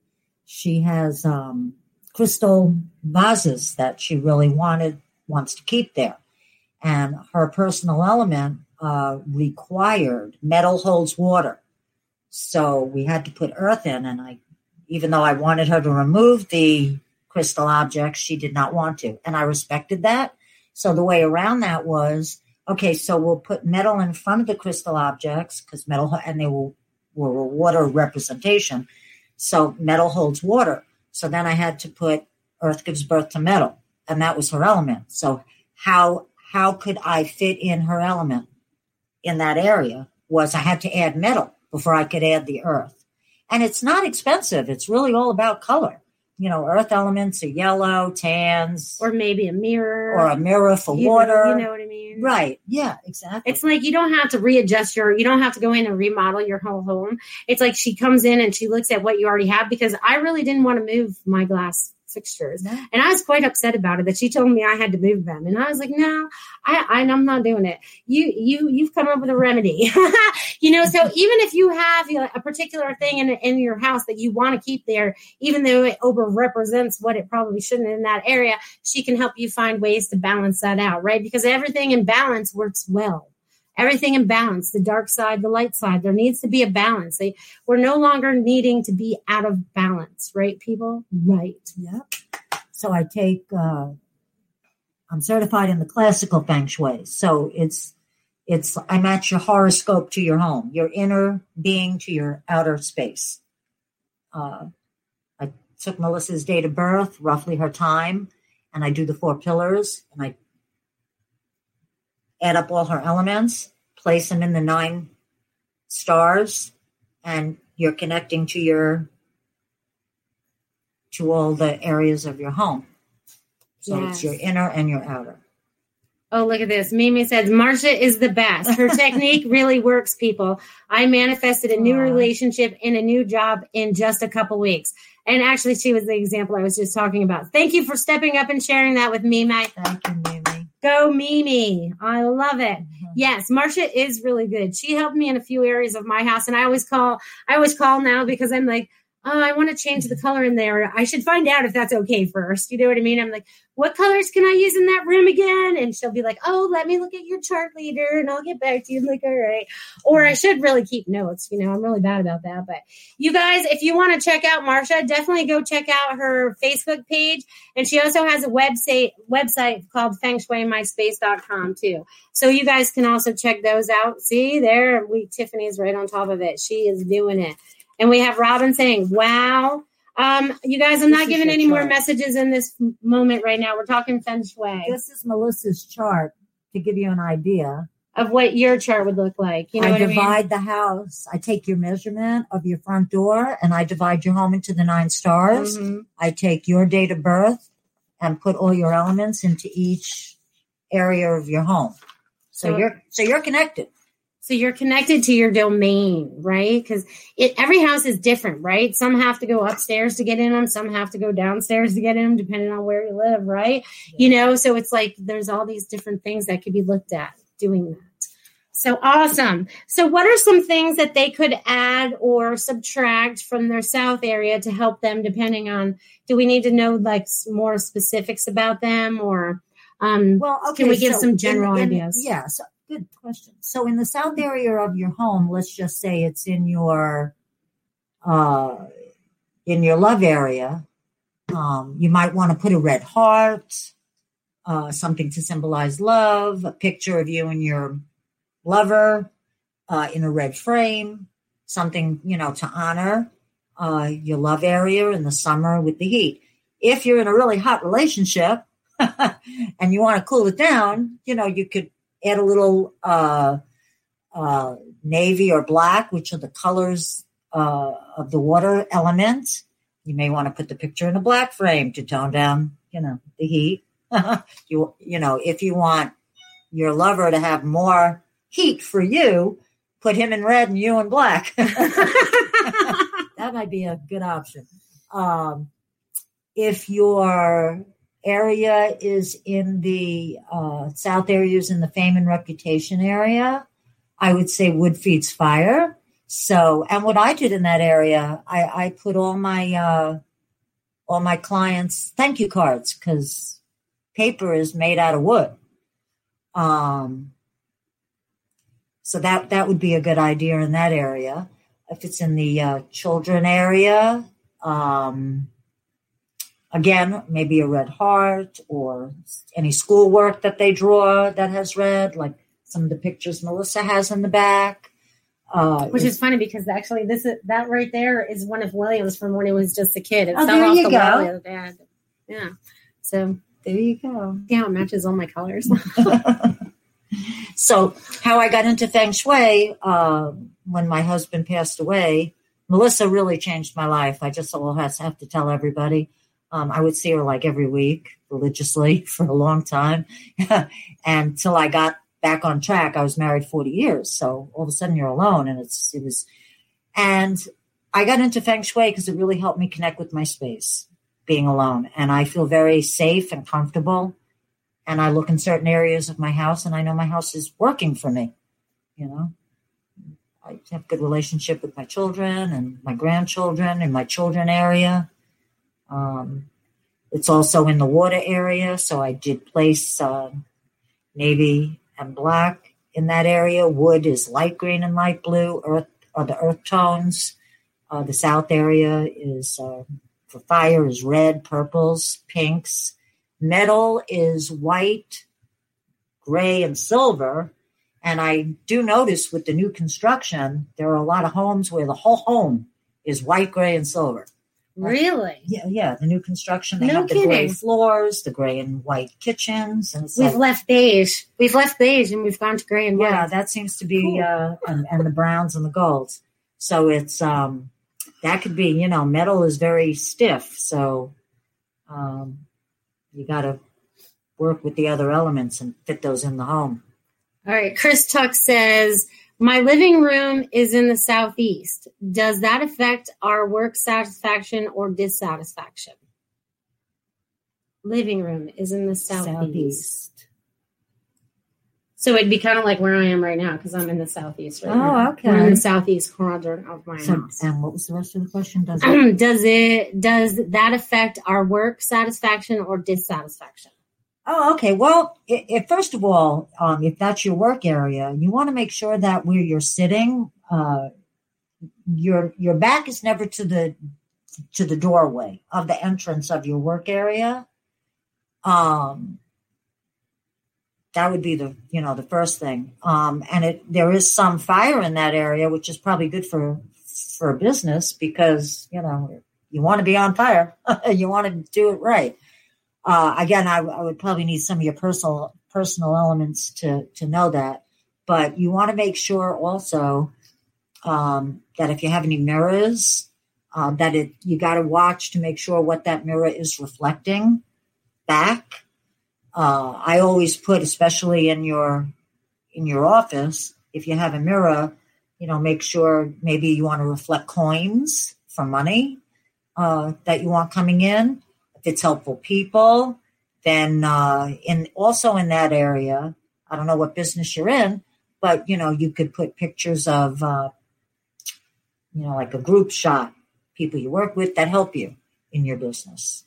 she has um, crystal vases that she really wanted, wants to keep there. And her personal element uh, required metal holds water. So we had to put earth in. And I, even though I wanted her to remove the crystal objects, she did not want to. And I respected that. So the way around that was, okay, so we'll put metal in front of the crystal objects because metal, and they will were a water representation. So metal holds water. So then I had to put earth gives birth to metal, and that was her element. So how, how could I fit in her element in that area was I had to add metal before I could add the earth. And it's not expensive. It's really all about color. You know, earth elements are yellow, tans. Or maybe a mirror. Or a mirror for you, water. You know what I mean? Right. Yeah, exactly. It's like you don't have to readjust your, you don't have to go in and remodel your whole home. It's like she comes in and she looks at what you already have, because I really didn't want to move my glass fixtures. And I was quite upset about it that she told me I had to move them. And I was like, no, I, I, I'm not doing it. You, you, you've come up with a remedy, you know? So even if you have, you know, a particular thing in, in your house that you want to keep there, even though it over represents what it probably shouldn't in that area, she can help you find ways to balance that out. Right. Because everything in balance works well. Everything in balance, the dark side, the light side, there needs to be a balance. They, we're no longer needing to be out of balance, right, people? Right. Yep. So I take, uh, I'm certified in the classical feng shui. So it's, it's, I match your horoscope to your home, your inner being to your outer space. Uh, I took Melissa's date of birth, roughly her time, and I do the four pillars, and I add up all her elements, place them in the nine stars, and you're connecting to your, to all the areas of your home. So yes, it's your inner and your outer. Oh, look at this. Mimi says, Marcia is the best. Her technique really works, people. I manifested a new wow. relationship and a new job in just a couple weeks. And actually, she was the example I was just talking about. Thank you for stepping up and sharing that with Mimi. Thank you, Mimi. Go Mimi. I love it. Mm-hmm. Yes, Marcia is really good. She helped me in a few areas of my house. And I always call, I always call now because I'm like, oh, I want to change the color in there. I should find out if that's okay first. You know what I mean? I'm like, what colors can I use in that room again? And she'll be like, oh, let me look at your chart leader and I'll get back to you. I'm like, all right. Or I should really keep notes. You know, I'm really bad about that. But you guys, if you want to check out Marcia, definitely go check out her Facebook page. And she also has a website website called feng shui my space dot com too. So you guys can also check those out. See there, we Tiffany's right on top of it. She is doing it. And we have Robin saying, wow, Um, you guys, I'm not giving any more messages in this moment right now. We're talking Feng Shui. This is Melissa's chart to give you an idea of what your chart would look like. You know I what divide I mean? the house. I take your measurement of your front door and I divide your home into the nine stars. Mm-hmm. I take your date of birth and put all your elements into each area of your home. So, so you're so you're connected. So you're connected to your domain, right? Because every house is different, right? Some have to go upstairs to get in them. Some have to go downstairs to get in them, depending on where you live, right? Yeah. You know, so it's like there's all these different things that could be looked at doing that. So awesome. So what are some things that they could add or subtract from their south area to help them, depending on, do we need to know like more specifics about them or um, well, okay, can we give so some general in, in, ideas? Yeah, so- Good question. So in the south area of your home, let's just say it's in your uh, in your love area, um, you might want to put a red heart, uh, something to symbolize love, a picture of you and your lover uh, in a red frame, something, you know, to honor uh, your love area in the summer with the heat. If you're in a really hot relationship and you want to cool it down, you know, you could add a little uh, uh, navy or black, which are the colors uh, of the water element. You may want to put the picture in a black frame to tone down, you know, the heat. you, you know, if you want your lover to have more heat for you, put him in red and you in black. That might be a good option. Um, if you're... area is in the uh, south area is in the fame and reputation area. I would say wood feeds fire. So, and what I did in that area, I, I put all my uh, all my clients thank you cards because paper is made out of wood. Um, so that that would be a good idea in that area. If it's in the uh, children area. Um, Again, maybe a red heart or any schoolwork that they draw that has red, like some of the pictures Melissa has in the back. Uh, Which is funny because actually this is, that right there is one of William's from when he was just a kid. It oh, fell there off you the go. Wall of dad. Yeah. So there you go. Yeah, it matches all my colors. So how I got into Feng Shui uh, when my husband passed away, Melissa really changed my life. I just will have to tell everybody. Um, I would see her like every week religiously for a long time until I got back on track. I was married forty years. So all of a sudden you're alone. And it's, it was, and I got into Feng Shui because it really helped me connect with my space being alone. And I feel very safe and comfortable. And I look in certain areas of my house and I know my house is working for me. You know, I have a good relationship with my children and my grandchildren and my children area. Um, it's also in the water area, so I did place uh, navy and black in that area. Wood is light green and light blue, earth are the earth tones. Uh, the south area is uh, for fire is red, purples, pinks. Metal is white, gray, and silver. And I do notice with the new construction, there are a lot of homes where the whole home is white, gray, and silver. Really? Yeah, yeah. The new construction. They no have the kidding. Gray floors, the gray and white kitchens. And we've like, left beige. We've left beige and we've gone to gray and white. Yeah, that seems to be, cool. uh, and, and the browns and the golds. So it's, um, that could be, you know, metal is very stiff. So um, you got to work with the other elements and fit those in the home. All right. Chris Tuck says, my living room is in the southeast. Does that affect our work satisfaction or dissatisfaction? Living room is in the southeast. southeast. So it'd be kind of like where I am right now because I'm in the southeast right oh, now. Oh, okay. We're in the southeast quadrant of my so, house. And what was the rest of the question? Does it, does it does that affect our work satisfaction or dissatisfaction? Oh, okay. Well, it, it, first of all, um, if that's your work area, you want to make sure that where you're sitting, uh, your your back is never to the to the doorway of the entrance of your work area. Um, that would be the you know the first thing. Um, and it there is some fire in that area, which is probably good for for a business because you know you want to be on fire. You want to do it right. Uh, again, I, I would probably need some of your personal personal elements to to know that. But you want to make sure also um, that if you have any mirrors, uh, that it you got to watch to make sure what that mirror is reflecting back. Uh, I always put, especially in your in your office, if you have a mirror, you know, make sure maybe you want to reflect coins for money uh, that you want coming in. If it's helpful people, then uh, in also in that area, I don't know what business you're in, but, you know, you could put pictures of, uh, you know, like a group shot, people you work with that help you in your business.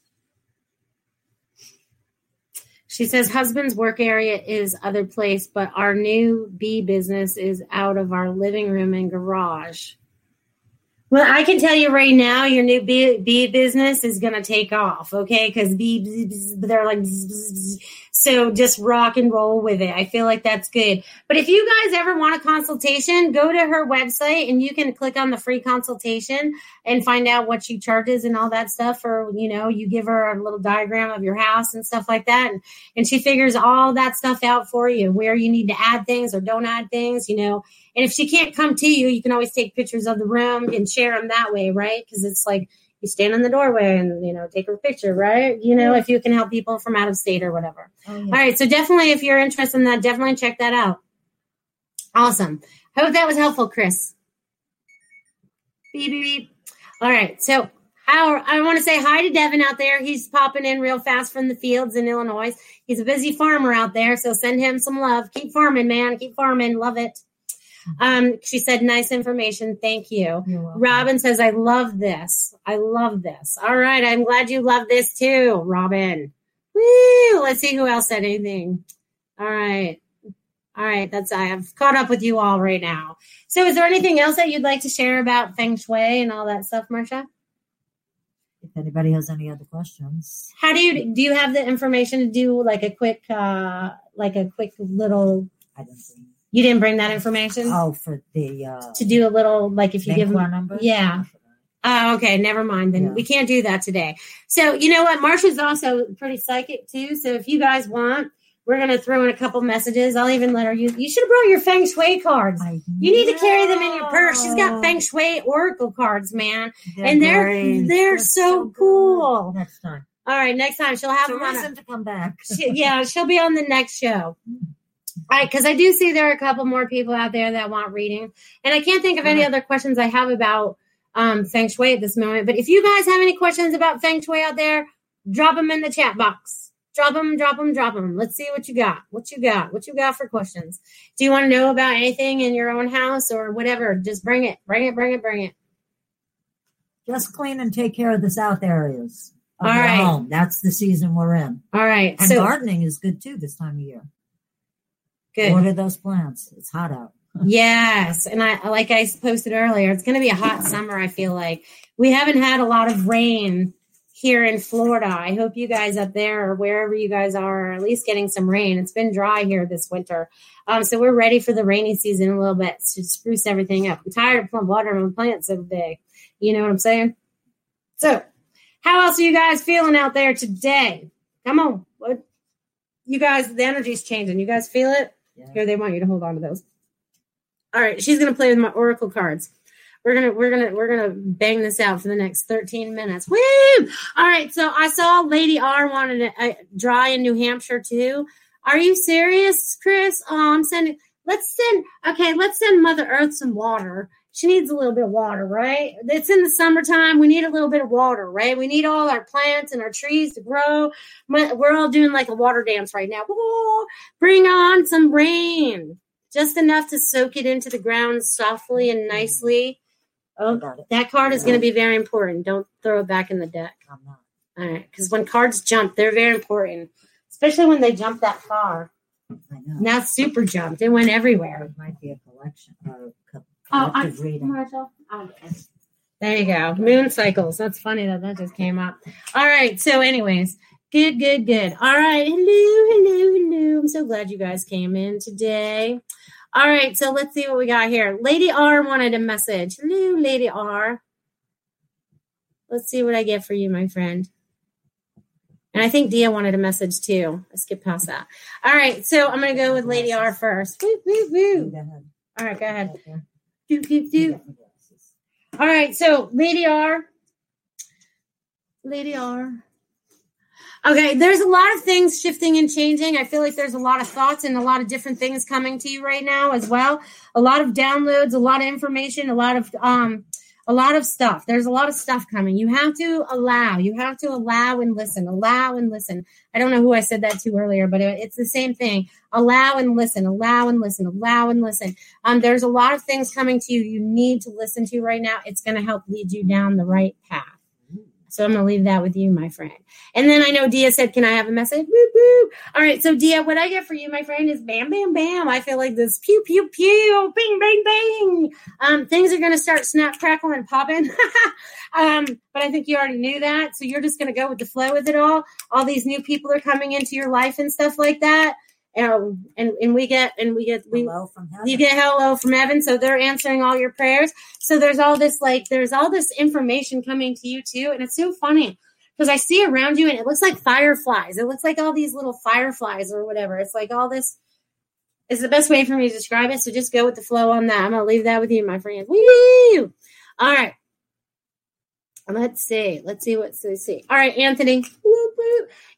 She says husband's work area is other place, but our new bee business is out of our living room and garage. Well, I can tell you right now, your new bee, bee business is going to take off, okay? Because bees, they're like, so just rock and roll with it. I feel like that's good. But if you guys ever want a consultation, go to her website and you can click on the free consultation and find out what she charges and all that stuff. Or, you know, you give her a little diagram of your house and stuff like that. And, and she figures all that stuff out for you, where you need to add things or don't add things, you know. And if she can't come to you, you can always take pictures of the room and share them that way, right? Because it's like, you stand in the doorway and, you know, take a picture, right? You know, if you can help people from out of state or whatever. Oh, yeah. All right. So definitely, if you're interested in that, definitely check that out. Awesome. Hope that was helpful, Chris. Beep, beep, beep. All right. So how, I want to say hi to Devin out there. He's popping in real fast from the fields in Illinois. He's a busy farmer out there. So send him some love. Keep farming, man. Keep farming. Love it. Um, she said, nice information. Thank you. Robin says, I love this. I love this. All right. I'm glad you love this too, Robin. Woo! Let's see who else said anything. All right. All right. That's, I have caught up with you all right now. So is there anything else that you'd like to share about Feng Shui and all that stuff, Marcia? If anybody has any other questions. How do you, do you have the information to do like a quick, uh, like a quick little, I don't think. You didn't bring that information? Oh, for the... Uh, to do a little, like if you give them... Number? Yeah. Oh, okay. Never mind. Then yeah. We can't do that today. So, you know what? Marcia's also pretty psychic, too. So if you guys want, we're going to throw in a couple messages. I'll even let her use... You should have brought your Feng Shui cards. I you know. Need to carry them in your purse. She's got Feng Shui Oracle cards, man. They're and they're great. They're That's so, so cool. Next time. All right. Next time. She'll have them on a, to come back. she, yeah. She'll be on the next show. All right, because I do see there are a couple more people out there that want reading. And I can't think of any other questions I have about um, Feng Shui at this moment. But if you guys have any questions about Feng Shui out there, drop them in the chat box. Drop them, drop them, drop them. Let's see what you got. What you got? What you got for questions? Do you want to know about anything in your own house or whatever? Just bring it. Bring it, bring it, bring it. Just clean and take care of the south areas of All your right. home. That's the season we're in. All right. And so, gardening is good, too, this time of year. Good. Order those plants. It's hot out. Yes. And I like I posted earlier, it's going to be a hot summer, I feel like. We haven't had a lot of rain here in Florida. I hope you guys up there or wherever you guys are are at least getting some rain. It's been dry here this winter. Um, so we're ready for the rainy season a little bit to spruce everything up. I'm tired of watering my plants every day. You know what I'm saying? So how else are you guys feeling out there today? Come on. What? You guys, the energy's changing. You guys feel it? Yeah. Here, they want you to hold on to those. All right, she's gonna play with my oracle cards. We're gonna we're gonna we're gonna bang this out for the next thirteen minutes. Woo! All right, so I saw Lady R wanted to uh, dry in New Hampshire too. Are you serious, Chris? Oh, I'm sending. Let's send. Okay, let's send Mother Earth some water. She needs a little bit of water, right? It's in the summertime. We need a little bit of water, right? We need all our plants and our trees to grow. We're all doing like a water dance right now. Ooh, bring on some rain. Just enough to soak it into the ground softly and nicely. Oh, that card is going to be very important. Don't throw it back in the deck. All right, because when cards jump, they're very important, especially when they jump that far. I know. Now super jumped. It went everywhere. It might be a collection or a couple. Oh, I Marshall. Oh, okay. There you go. Moon cycles. That's funny that that just came up. All right. So anyways, good, good, good. All right. Hello, hello, hello. I'm so glad you guys came in today. All right. So let's see what we got here. Lady R wanted a message. Hello, Lady R. Let's see what I get for you, my friend. And I think Dia wanted a message too. I skipped past that. All right. So I'm going to go with Lady R first. Woo, woo, woo. All right. Go ahead. Do, do, do. All right. So Lady R. Lady R. Okay. There's a lot of things shifting and changing. I feel like there's a lot of thoughts and a lot of different things coming to you right now as well. A lot of downloads, a lot of information, a lot of, um, A lot of stuff. There's a lot of stuff coming. You have to allow. You have to allow and listen. Allow and listen. I don't know who I said that to earlier, but it's the same thing. Allow and listen. Allow and listen. Allow and listen. Um, there's a lot of things coming to you you need to listen to right now. It's going to help lead you down the right path. So I'm going to leave that with you, my friend. And then I know Dia said, can I have a message? Woo, woo. All right. So Dia, what I get for you, my friend, is bam, bam, bam. I feel like this pew, pew, pew, bing, bang, bang. Um, things are going to start snap, crackle, and popping. um, but I think you already knew that. So you're just going to go with the flow with it all. All these new people are coming into your life and stuff like that. Um, and and we get and we get we hello from heaven. You get hello from heaven, so they're answering all your prayers. So there's all this like there's all this information coming to you too, and it's so funny because I see around you and it looks like fireflies. It looks like all these little fireflies or whatever. It's like all this is the best way for me to describe it. So just go with the flow on that. I'm gonna leave that with you, my friend. Woo! All right, let's see. Let's see what they see. All right, Anthony.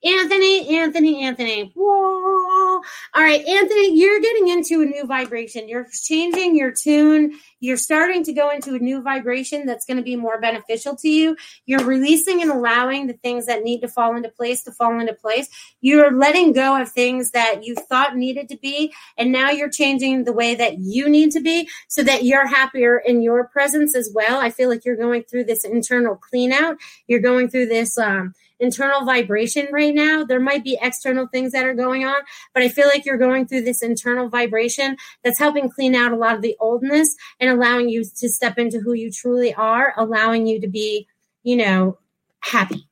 Anthony, Anthony, Anthony. Whoa. All right, Anthony, you're getting into a new vibration. You're changing your tune. You're starting to go into a new vibration that's going to be more beneficial to you. You're releasing and allowing the things that need to fall into place to fall into place. You're letting go of things that you thought needed to be, and now you're changing the way that you need to be so that you're happier in your presence as well. I feel like you're going through this internal clean out. You're going through this um, internal vibration right now. There might be external things that are going on, but I feel like you're going through this internal vibration that's helping clean out a lot of the oldness and allowing you to step into who you truly are, allowing you to be, you know, happy,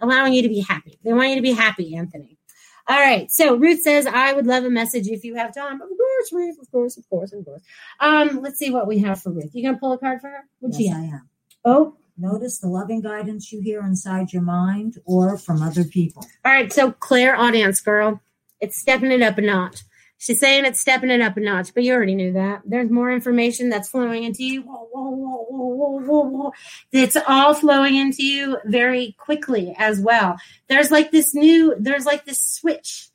allowing you to be happy. They want you to be happy, Anthony. All right. So Ruth says, I would love a message if you have time. Of course, Ruth, of course, of course, of course. Um, let's see what we have for Ruth. You going to pull a card for her? What'd yes, I am. Oh, notice the loving guidance you hear inside your mind or from other people. All right. So clairaudience, girl, it's stepping it up a notch. She's saying it's stepping it up a notch, but you already knew that. There's more information that's flowing into you. Whoa, whoa, whoa, whoa, whoa, whoa. It's all flowing into you very quickly as well. There's like this new, there's like this switch.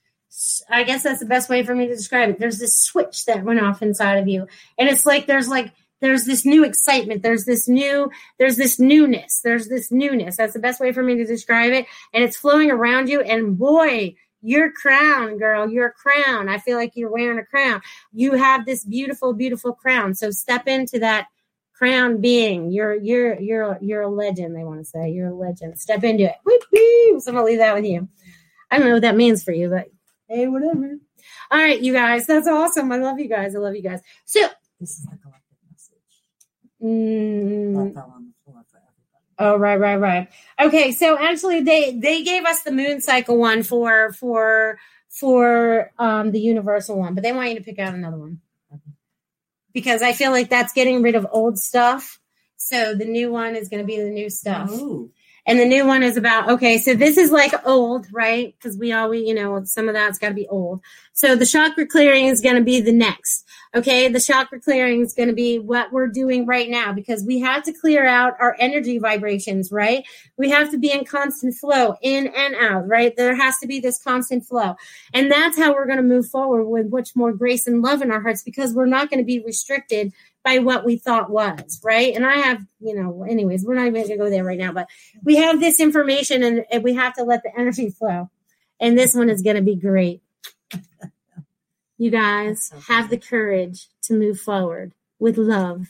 I guess that's the best way for me to describe it. There's this switch that went off inside of you. And it's like, there's like, There's this new excitement. There's this new, there's this newness. There's this newness. That's the best way for me to describe it. And it's flowing around you. And boy, your crown, girl, your crown. I feel like you're wearing a crown. You have this beautiful, beautiful crown. So step into that crown being. You're, you're, you're, you're a legend, they want to say. You're a legend. Step into it. Whoop, whoop. So I'm going to leave that with you. I don't know what that means for you, but hey, whatever. All right, you guys. That's awesome. I love you guys. I love you guys. So this is like a Mm. Oh, right, right, right. Okay. So actually they, they gave us the moon cycle one for, for, for um, the universal one, but they want you to pick out another one because I feel like that's getting rid of old stuff. So the new one is going to be the new stuff. Oh. And the new one is about, okay, so this is like old, right? Because we always, you know, some of that's got to be old. So the chakra clearing is going to be the next. Okay, the chakra clearing is going to be what we're doing right now because we have to clear out our energy vibrations, right? We have to be in constant flow, in and out, right? There has to be this constant flow. And that's how we're going to move forward with much more grace and love in our hearts because we're not going to be restricted by what we thought was, right? And I have, you know, anyways, we're not even going to go there right now, but we have this information and, and we have to let the energy flow. And this one is going to be great. You guys have the courage to move forward with love.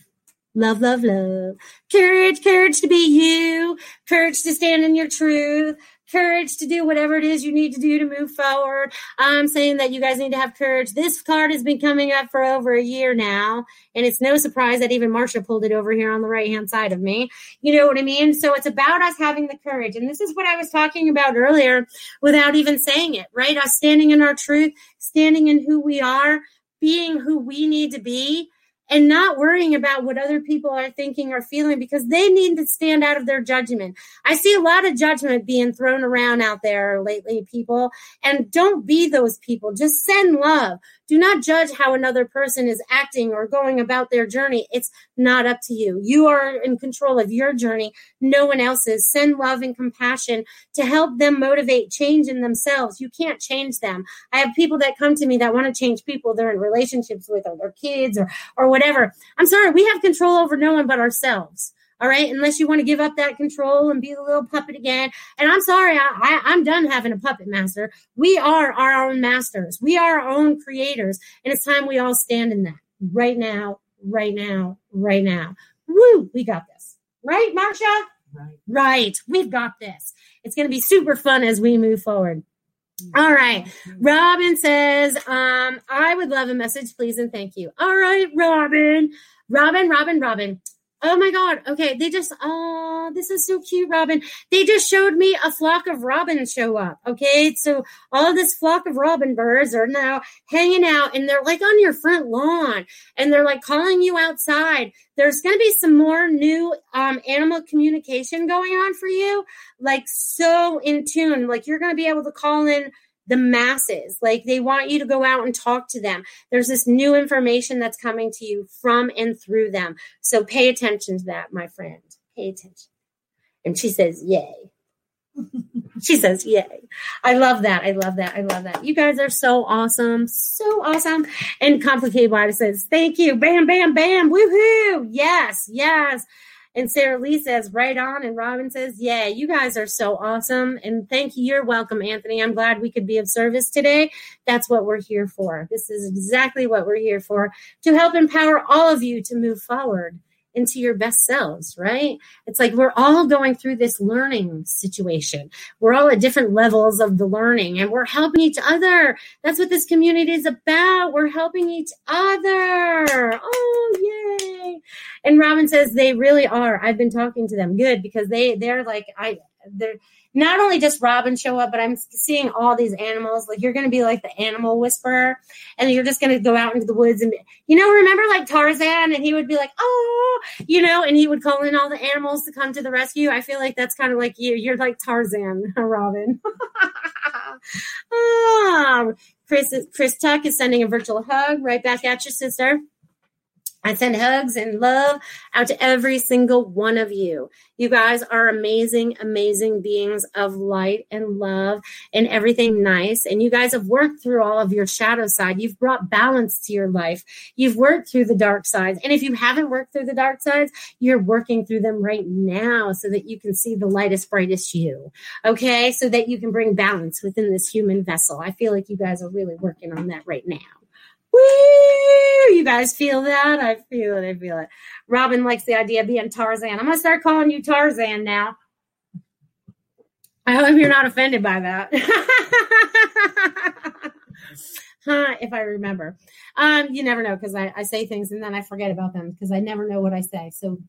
Love, love, love. Courage, courage to be you. Courage to stand in your truth. Courage to do whatever it is you need to do to move forward. I'm saying that you guys need to have courage. This card has been coming up for over a year now. And it's no surprise that even Marcia pulled it over here on the right-hand side of me. You know what I mean? So it's about us having the courage. And this is what I was talking about earlier without even saying it, right? Us standing in our truth, standing in who we are, being who we need to be. and not worrying about what other people are thinking or feeling, because they need to stand out of their judgment. I see a lot of judgment being thrown around out there lately, people, and don't be those people. Just send love. Do not judge how another person is acting or going about their journey. It's not up to you. You are in control of your journey, no one else's. Send love and compassion to help them motivate change in themselves. You can't change them. I have people that come to me that want to change people they're in relationships with, or their kids, or or whatever. I'm sorry, we have control over no one but ourselves. All right, unless you want to give up that control and be a little puppet again. And I'm sorry, I, I, I'm done having a puppet master. We are our own masters. We are our own creators. And it's time we all stand in that right now, right now, right now. Woo, we got this. Right, Marcia? Right. Right, we've got this. It's going to be super fun as we move forward. All right. Robin says, um, I would love a message, please, and thank you. All right, Robin. Robin, Robin, Robin. Oh, my God. Okay, they just, oh, this is so cute, Robin. They just showed me a flock of robins show up, okay? So all this flock of robin birds are now hanging out, and they're, like, on your front lawn, and they're, like, calling you outside. There's going to be some more new um, animal communication going on for you, like, so in tune. Like, you're going to be able to call in the masses. Like, they want you to go out and talk to them. There's this new information that's coming to you from and through them. So pay attention to that, my friend. Pay attention. And she says, yay. She says, yay. I love that. I love that. I love that. You guys are so awesome. So awesome. And Complicated Wada says, thank you. Bam, bam, bam. Woohoo. Yes, yes. And Sarah Lee says, right on. And Robin says, yeah, you guys are so awesome. And thank you. You're welcome, Anthony. I'm glad we could be of service today. That's what we're here for. This is exactly what we're here for, to help empower all of you to move forward into your best selves, right? It's like we're all going through this learning situation. We're all at different levels of the learning, and we're helping each other. That's what this community is about. We're helping each other. Oh, yay. And Robin says, they really are. I've been talking to them. Good, because they, they're like, I, they're not only just Robin show up, but I'm seeing all these animals. Like, you're going to be like the animal whisperer, and you're just going to go out into the woods and, you know, remember like Tarzan, and he would be like, oh, you know, and he would call in all the animals to come to the rescue. I feel like that's kind of like you. You're like Tarzan, Robin. oh, Chris, Chris Tuck is sending a virtual hug right back at your sister. I send hugs and love out to every single one of you. You guys are amazing, amazing beings of light and love and everything nice. And you guys have worked through all of your shadow side. You've brought balance to your life. You've worked through the dark sides. And if you haven't worked through the dark sides, you're working through them right now so that you can see the lightest, brightest you. Okay? So that you can bring balance within this human vessel. I feel like you guys are really working on that right now. Woo! You guys feel that? I feel it. I feel it. Robin likes the idea of being Tarzan. I'm going to start calling you Tarzan now. I hope you're not offended by that. huh, if I remember. Um, you never know, because I, I say things and then I forget about them because I never know what I say. So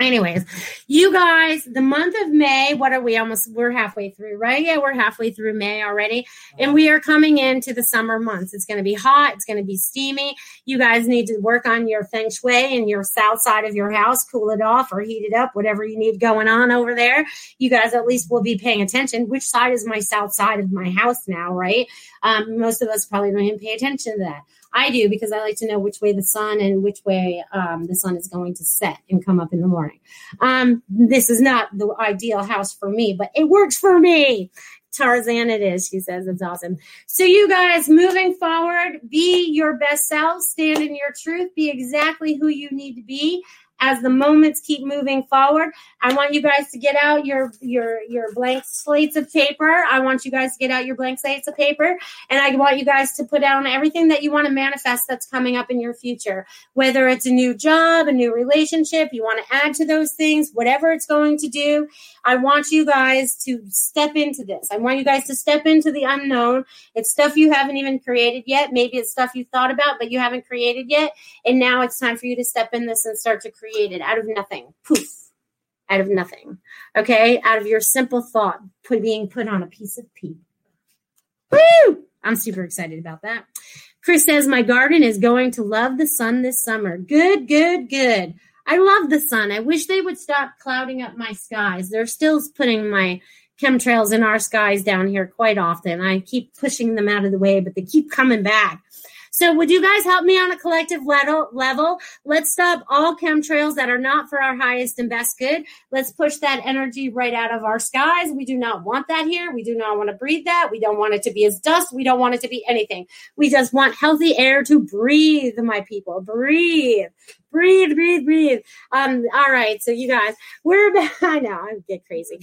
anyways, you guys, the month of May, what are we almost, we're halfway through, right? Yeah, we're halfway through May already. And we are coming into the summer months. It's going to be hot. It's going to be steamy. You guys need to work on your feng shui and your south side of your house, cool it off or heat it up, whatever you need going on over there. You guys at least will be paying attention. Which side is my south side of my house now, right? Um, most of us probably don't even pay attention to that. I do, because I like to know which way the sun and which way um, the sun is going to set and come up in the morning. Um, this is not the ideal house for me, but it works for me. Tarzan it is, she says. It's awesome. So you guys, moving forward, be your best self, stand in your truth, be exactly who you need to be. As the moments keep moving forward, I want you guys to get out your your your blank slates of paper. I want you guys to get out your blank slates of paper. And I want you guys to put down everything that you want to manifest that's coming up in your future. Whether it's a new job, a new relationship, you want to add to those things, whatever it's going to do. I want you guys to step into this. I want you guys to step into the unknown. It's stuff you haven't even created yet. Maybe it's stuff you thought about, but you haven't created yet. And now it's time for you to step in this and start to create. Created out of nothing, poof, out of nothing, okay? Out of your simple thought put, being put on a piece of paper. Woo! I'm super excited about that. Chris says, my garden is going to love the sun this summer. Good, good, good. I love the sun. I wish they would stop clouding up my skies. They're still putting my chemtrails in our skies down here quite often. I keep pushing them out of the way, but they keep coming back. So would you guys help me on a collective level? Let's stop all chemtrails that are not for our highest and best good. Let's push that energy right out of our skies. We do not want that here. We do not want to breathe that. We don't want it to be as dust. We don't want it to be anything. We just want healthy air to breathe, my people. Breathe. Breathe, breathe, breathe. Um, all right. So you guys, we're about, I know I get crazy.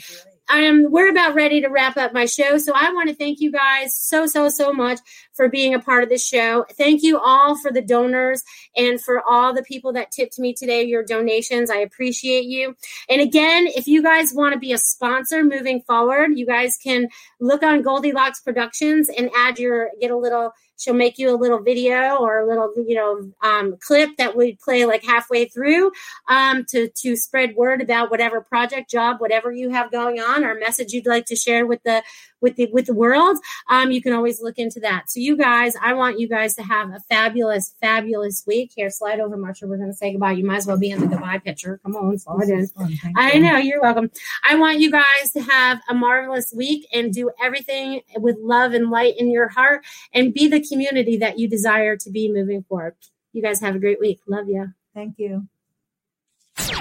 Um, we're about ready to wrap up my show. So I want to thank you guys so, so, so much for being a part of the show. Thank you all for the donors and for all the people that tipped me today, your donations. I appreciate you. And again, if you guys want to be a sponsor moving forward, you guys can look on Goldilocks Productions and add your, get a little, she'll make you a little video or a little, you know, um, clip that we play like halfway through um, to, to spread word about whatever project, job, whatever you have going on or message you'd like to share with the with the, with the world. Um, you can always look into that. So you guys, I want you guys to have a fabulous, fabulous week. Here, slide over, Marcia. We're going to say goodbye. You might as well be in the goodbye picture. Come on, slide in. I know. You're welcome. I want you guys to have a marvelous week and do everything with love and light in your heart and be the community that you desire to be moving forward. You guys have a great week. Love you. Thank you.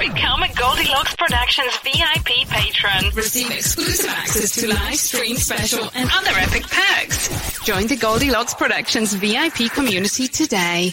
Become a Goldilocks Productions V I P patron. Receive exclusive access to live stream special and other epic perks. Join the Goldilocks Productions V I P community today.